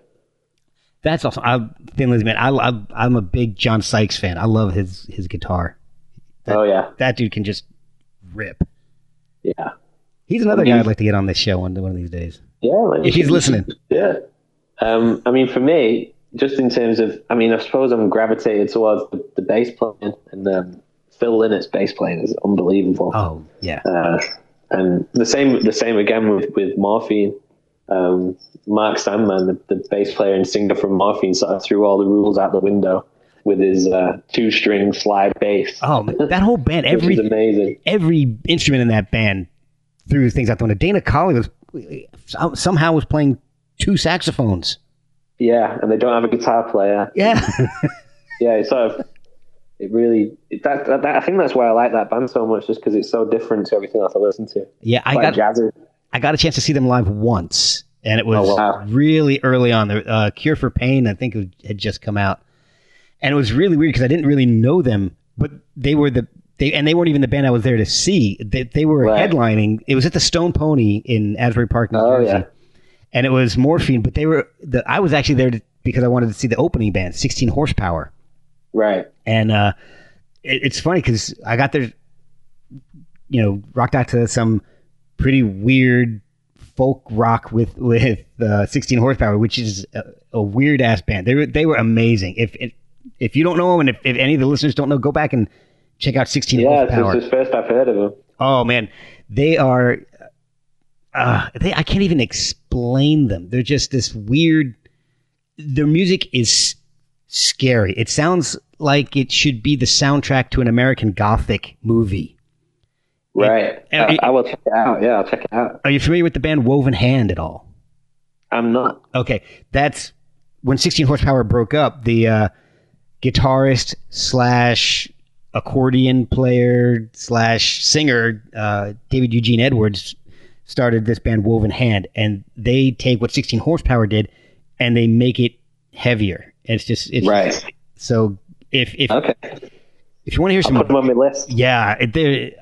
That's awesome. I, Thin Lizzy, man, I, I I'm a big John Sykes fan. I love his his guitar. That, oh, yeah. That dude can just rip. Yeah. He's another I mean, guy I'd like to get on this show one, one of these days. Yeah. Like, if he's listening. Yeah. Um, I mean, for me, just in terms of, I mean, I suppose I'm gravitated towards the, the bass playing, and um, Phil Lynott's bass playing is unbelievable. Oh, yeah. Uh, and the same the same again with, with Morphine. Um, Mark Sandman, the, the bass player and singer from Morphine, sort of threw all the rules out the window with his uh, two-string slide bass. Oh, that whole band. Every, is amazing. Every instrument in that band threw things out the window. Dana Colley was, somehow was playing two saxophones. Yeah, and they don't have a guitar player. Yeah. yeah, it sort of, it really, it, that, that, that, I think that's why I like that band so much, just because it's so different to everything else I listen to. Yeah, I got, jazzy. I got a chance to see them live once, and it was oh, wow. really early on. The uh, Cure for Pain, I think, it had just come out. And it was really weird because I didn't really know them, but they were the they and they weren't even the band I was there to see. They they were right. headlining. It was at the Stone Pony in Asbury Park, New oh, Jersey, yeah. and it was Morphine. But they were the, I was actually there to, because I wanted to see the opening band, sixteen horsepower. Right. And uh, it, it's funny because I got there, you know, rocked out to some pretty weird folk rock with with uh, sixteen horsepower, which is a, a weird ass band. They were they were amazing. If it, If you don't know him, and if, if any of the listeners don't know, go back and check out sixteen Horsepower. Yeah, this is the first I've heard of them. Oh, man. They are... Uh, they, I can't even explain them. They're just this weird... Their music is scary. It sounds like it should be the soundtrack to an American Gothic movie. Right. It, I, you, I will check it out. Yeah, I'll check it out. Are you familiar with the band Woven Hand at all? I'm not. Okay. That's... When sixteen horsepower broke up, the... Uh, guitarist slash accordion player slash singer uh, David Eugene Edwards started this band Woven Hand, and they take what sixteen horsepower did and they make it heavier. And it's just it's right. Just, so if if okay. if you want to hear some, I'll put them on my list. Yeah,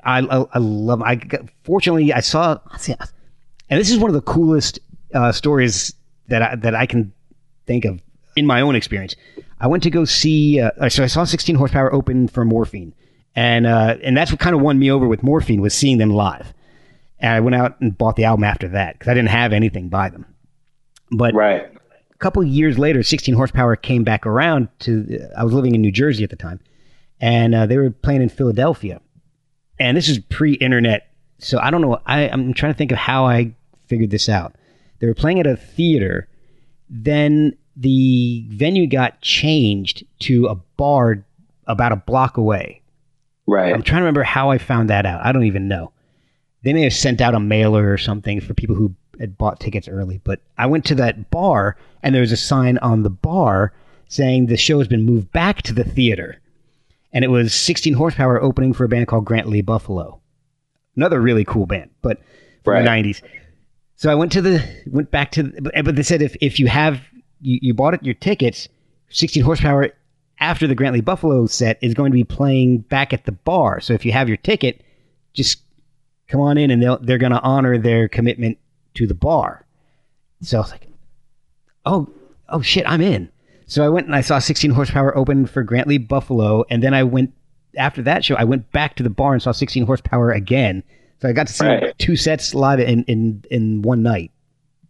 I I love. I fortunately I saw, and this is one of the coolest uh, stories that I, that I can think of in my own experience. I went to go see, uh, so I saw sixteen horsepower open for Morphine, and uh, and that's what kind of won me over with Morphine, was seeing them live. And I went out and bought the album after that because I didn't have anything by them. But right. a couple of years later, sixteen horsepower came back around to. I was living in New Jersey at the time, and uh, they were playing in Philadelphia, and this is pre-internet, so I don't know. I, I'm trying to think of how I figured this out. They were playing at a theater, then. The venue got changed to a bar about a block away. Right. I'm trying to remember how I found that out. I don't even know. They may have sent out a mailer or something for people who had bought tickets early. But I went to that bar, and there was a sign on the bar saying the show has been moved back to the theater. And it was sixteen horsepower opening for a band called Grant Lee Buffalo. Another really cool band, but from right. the nineties. So I went to the went back to the, but they said if if you have You, you bought it, your tickets, sixteen horsepower after the Grant Lee Buffalo set is going to be playing back at the bar. So if you have your ticket, just come on in, and they'll, they're going to honor their commitment to the bar. So I was like, oh, oh shit, I'm in. So I went and I saw sixteen horsepower open for Grant Lee Buffalo. And then I went, after that show, I went back to the bar and saw sixteen horsepower again. So I got to see right. two sets live in, in, in one night.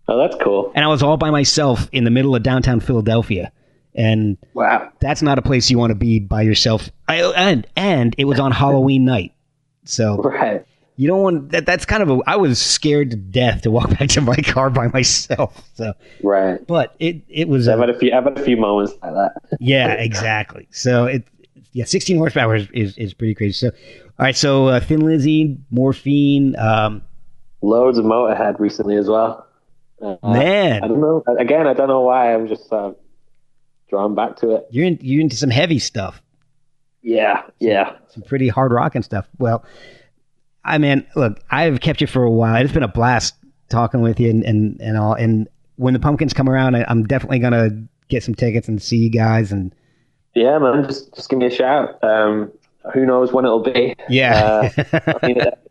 Oh, that's cool. And I was all by myself in the middle of downtown Philadelphia. And wow. that's not a place you want to be by yourself. I, and and it was on Halloween night. So right. You don't want that. That's kind of a, I was scared to death to walk back to my car by myself. So, right. But it, it was, I've had a few, I've had a few moments like that. Yeah, exactly. So it, yeah, sixteen horsepower is, is, is pretty crazy. So, all right. So, uh, Thin Lizzy, Morphine, um, loads of Motorhead recently as well. Uh, Man. I don't know. Again, I don't know why I'm just, uh, drawn back to it. You're in, you're into some heavy stuff. Yeah. Yeah. Some pretty hard rocking stuff. Well, I mean, look, I've kept you for a while. It's been a blast talking with you and, and, and all. And when the Pumpkins come around, I, I'm definitely going to get some tickets and see you guys. And yeah, man, just, just give me a shout. Um, who knows when it'll be? Yeah. Uh, I mean, at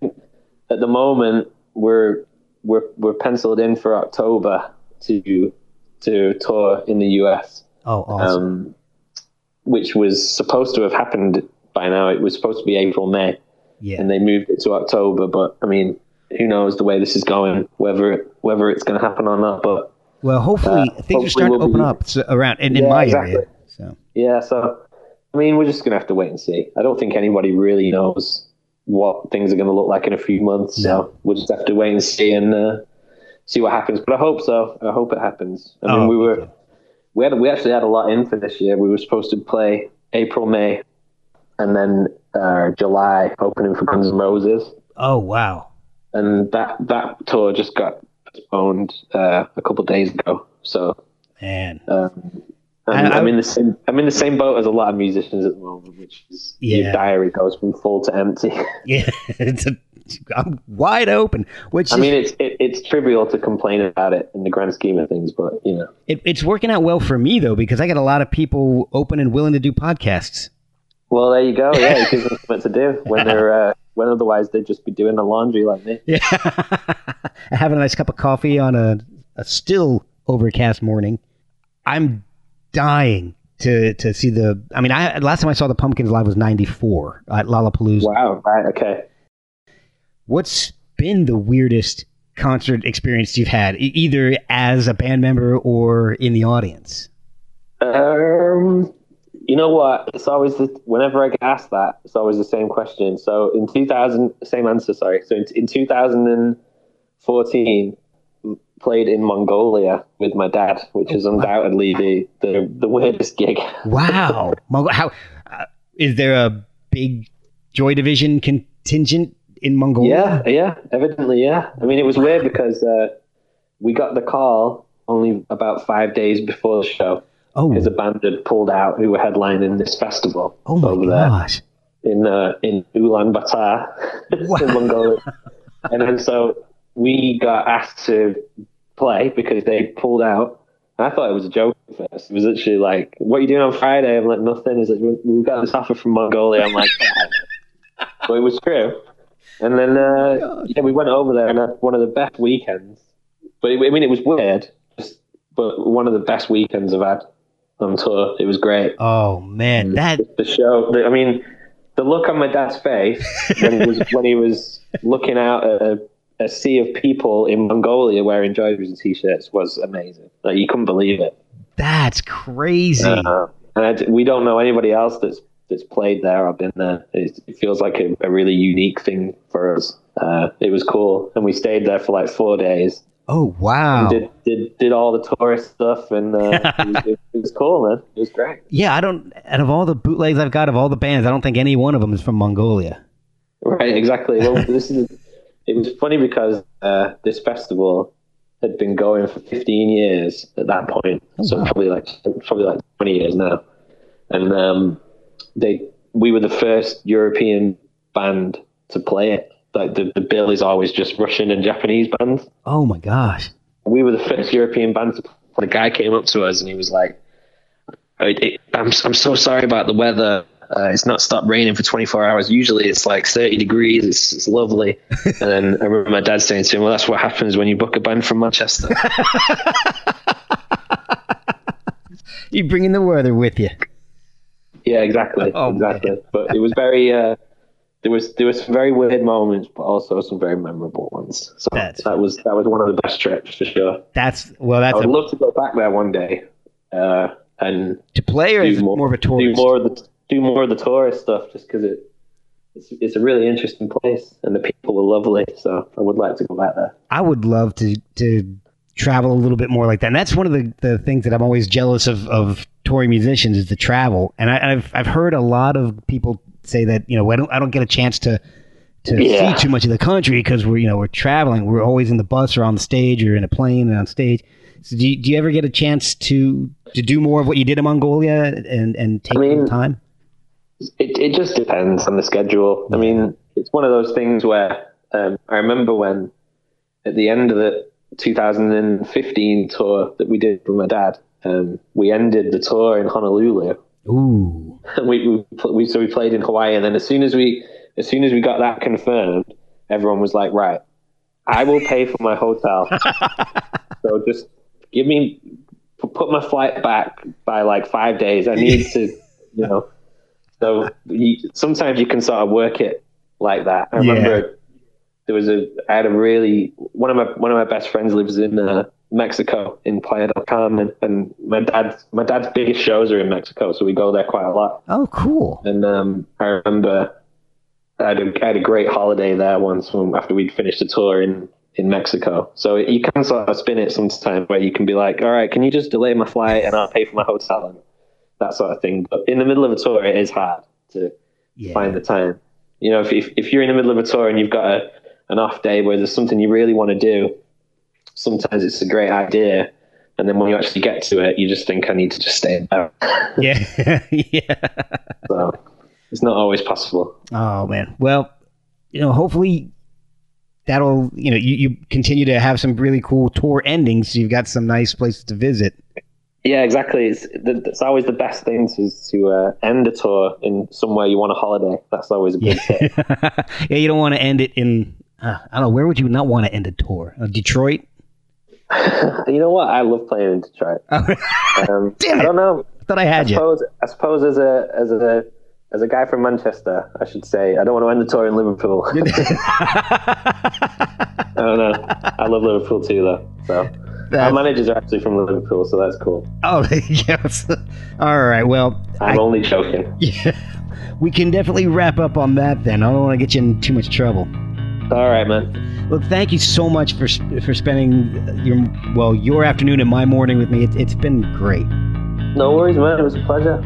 the moment, we're we're we're penciled in for October to to tour in the U S. Oh, awesome. Um, which was supposed to have happened by now. It was supposed to be April, May. Yeah. And they moved it to October, but I mean, who knows the way this is going, whether it, whether it's going to happen or not. But well, hopefully uh, things hopefully are starting we'll to open be, up so, around in, yeah, in my exactly. area. So yeah, so I mean, we're just going to have to wait and see. I don't think anybody really knows what things are going to look like in a few months. No. So we'll just have to wait and see and uh, see what happens. But I hope so. I hope it happens. I oh, mean, we were okay. we had we actually had a lot in for this year. We were supposed to play April, May, and then. Uh, July opening for Guns N' Roses. Oh wow! And that that tour just got postponed uh, a couple of days ago. So man, um, I'm, I, I, I'm in the same I'm in the same boat as a lot of musicians at the moment, which is yeah. your diary goes from full to empty. Yeah, it's a, I'm wide open. Which I is, mean, it's it, it's trivial to complain about it in the grand scheme of things, but you know, it, it's working out well for me though because I got a lot of people open and willing to do podcasts. Well, there you go. Yeah, it gives them something to do when they're uh, when otherwise they'd just be doing the laundry like me. Yeah, having a nice cup of coffee on a, a still overcast morning. I'm dying to to see the. I mean, I last time I saw the Pumpkins live was ninety-four at Lollapalooza. Wow. Right. Okay. What's been the weirdest concert experience you've had, either as a band member or in the audience? Um. You know what? It's always the, whenever I get asked that, it's always the same question. So in two thousand, same answer. Sorry. So in, in two thousand fourteen, played in Mongolia with my dad, which is undoubtedly the the, the weirdest gig. Wow! How uh, is there a big Joy Division contingent in Mongolia? Yeah, yeah, evidently, yeah. I mean, it was weird because uh, we got the call only about five days before the show. Oh. Because a band had pulled out who were headlining this festival. Oh my over there gosh! In uh, in Ulaanbaatar, wow. in Mongolia, and then so we got asked to play because they pulled out. And I thought it was a joke at first. It was literally like, "What are you doing on Friday?" I'm like, "Nothing." Is like, "We've got this offer from Mongolia." I'm like, "But well, it was true." And then uh, yeah, we went over there and had one of the best weekends. But it, I mean, it was weird, but one of the best weekends I've had. On tour, it was great. Oh man, that the show. The, I mean, the look on my dad's face when he was when he was looking out at a, a sea of people in Mongolia wearing Joy Division t-shirts was amazing. Like you couldn't believe it. That's crazy. Uh, and I, we don't know anybody else that's that's played there or been there. It, it feels like a, a really unique thing for us. Uh, it was cool, and we stayed there for like four days. Oh wow! Did, did did all the tourist stuff and uh, it, was, it was cool, man. It was great. Yeah, I don't. Out of all the bootlegs I've got of all the bands, I don't think any one of them is from Mongolia. Right, exactly. Well, this is. It was funny because uh, this festival had been going for fifteen years at that point, oh, so wow. probably like probably like twenty years now, and um, they we were the first European band to play it. Like the, the bill is always just Russian and Japanese bands. Oh my gosh. We were the first European band to play. The guy came up to us and he was like, it, it, I'm I'm so sorry about the weather. Uh, it's not stopped raining for twenty-four hours. Usually it's like thirty degrees. It's, it's lovely. And then I remember my dad saying to him, well, that's what happens when you book a band from Manchester. You're bringing the weather with you. Yeah, exactly. Oh, exactly. Man. But it was very... Uh, There was there was some very weird moments, but also some very memorable ones. So that's, that was that was one of the best trips for sure. That's well, that's. I'd love to go back there one day, uh, and to play or do more, more of a tourist. Do more of the do more of the tourist stuff, just because it it's, it's a really interesting place, and the people were lovely. So I would like to go back there. I would love to to travel a little bit more like that. And that's one of the, the things that I'm always jealous of of touring musicians is the travel. And I, I've I've heard a lot of people say that, you know, I don't I don't get a chance to to yeah. see too much of the country because we're, you know, we're traveling. We're always in the bus or on the stage or in a plane and on stage. So do you, do you ever get a chance to, to do more of what you did in Mongolia and, and take I mean, more time? It it just depends on the schedule. I mean, it's one of those things where um, I remember when at the end of the two thousand fifteen tour that we did with my dad, um, we ended the tour in Honolulu. Ooh! And we, we we so we played in Hawaii, and then as soon as we as soon as we got that confirmed, everyone was like, "Right, I will pay for my hotel." So just give me put my flight back by like five days. I need to, you know. So you, sometimes you can sort of work it like that. I remember yeah. there was a, I had a really, one of my, one of my best friends lives in uh, Mexico in Playa del Carmen, and, and my dad's, my dad's biggest shows are in Mexico. So we go there quite a lot. Oh, cool. And um, I remember I had, a, I had a great holiday there once when, after we'd finished a tour in, in Mexico. So you can sort of spin it sometimes where you can be like, all right, can you just delay my flight and I'll pay for my hotel and that sort of thing. But in the middle of a tour, it is hard to yeah. find the time. You know, if, if if you're in the middle of a tour and you've got a, an off day where there's something you really want to do, sometimes it's a great idea. And then when you actually get to it, you just think, I need to just stay in bed. Yeah. yeah. So it's not always possible. Oh, man. Well, you know, hopefully that'll, you know, you, you continue to have some really cool tour endings. So you've got some nice places to visit. Yeah, exactly. It's, it's always the best thing to, to uh, end a tour in somewhere you want a holiday. That's always a good tip. Yeah, you don't want to end it in, uh, I don't know, where would you not want to end a tour? Uh, Detroit? You know what? I love playing in Detroit. um, Damn it. I don't know. I thought I had I suppose, you. I suppose as a, as a as a guy from Manchester, I should say, I don't want to end the tour in Liverpool. I don't know. I love Liverpool too, though. So. That's... Our managers are actually from Liverpool, so that's cool. Oh, yes. All right, well... I'm I, only joking. Yeah, we can definitely wrap up on that then. I don't want to get you in too much trouble. All right, man. Well, thank you so much for for spending your well your afternoon and my morning with me. It, it's been great. No worries, man. It was a pleasure.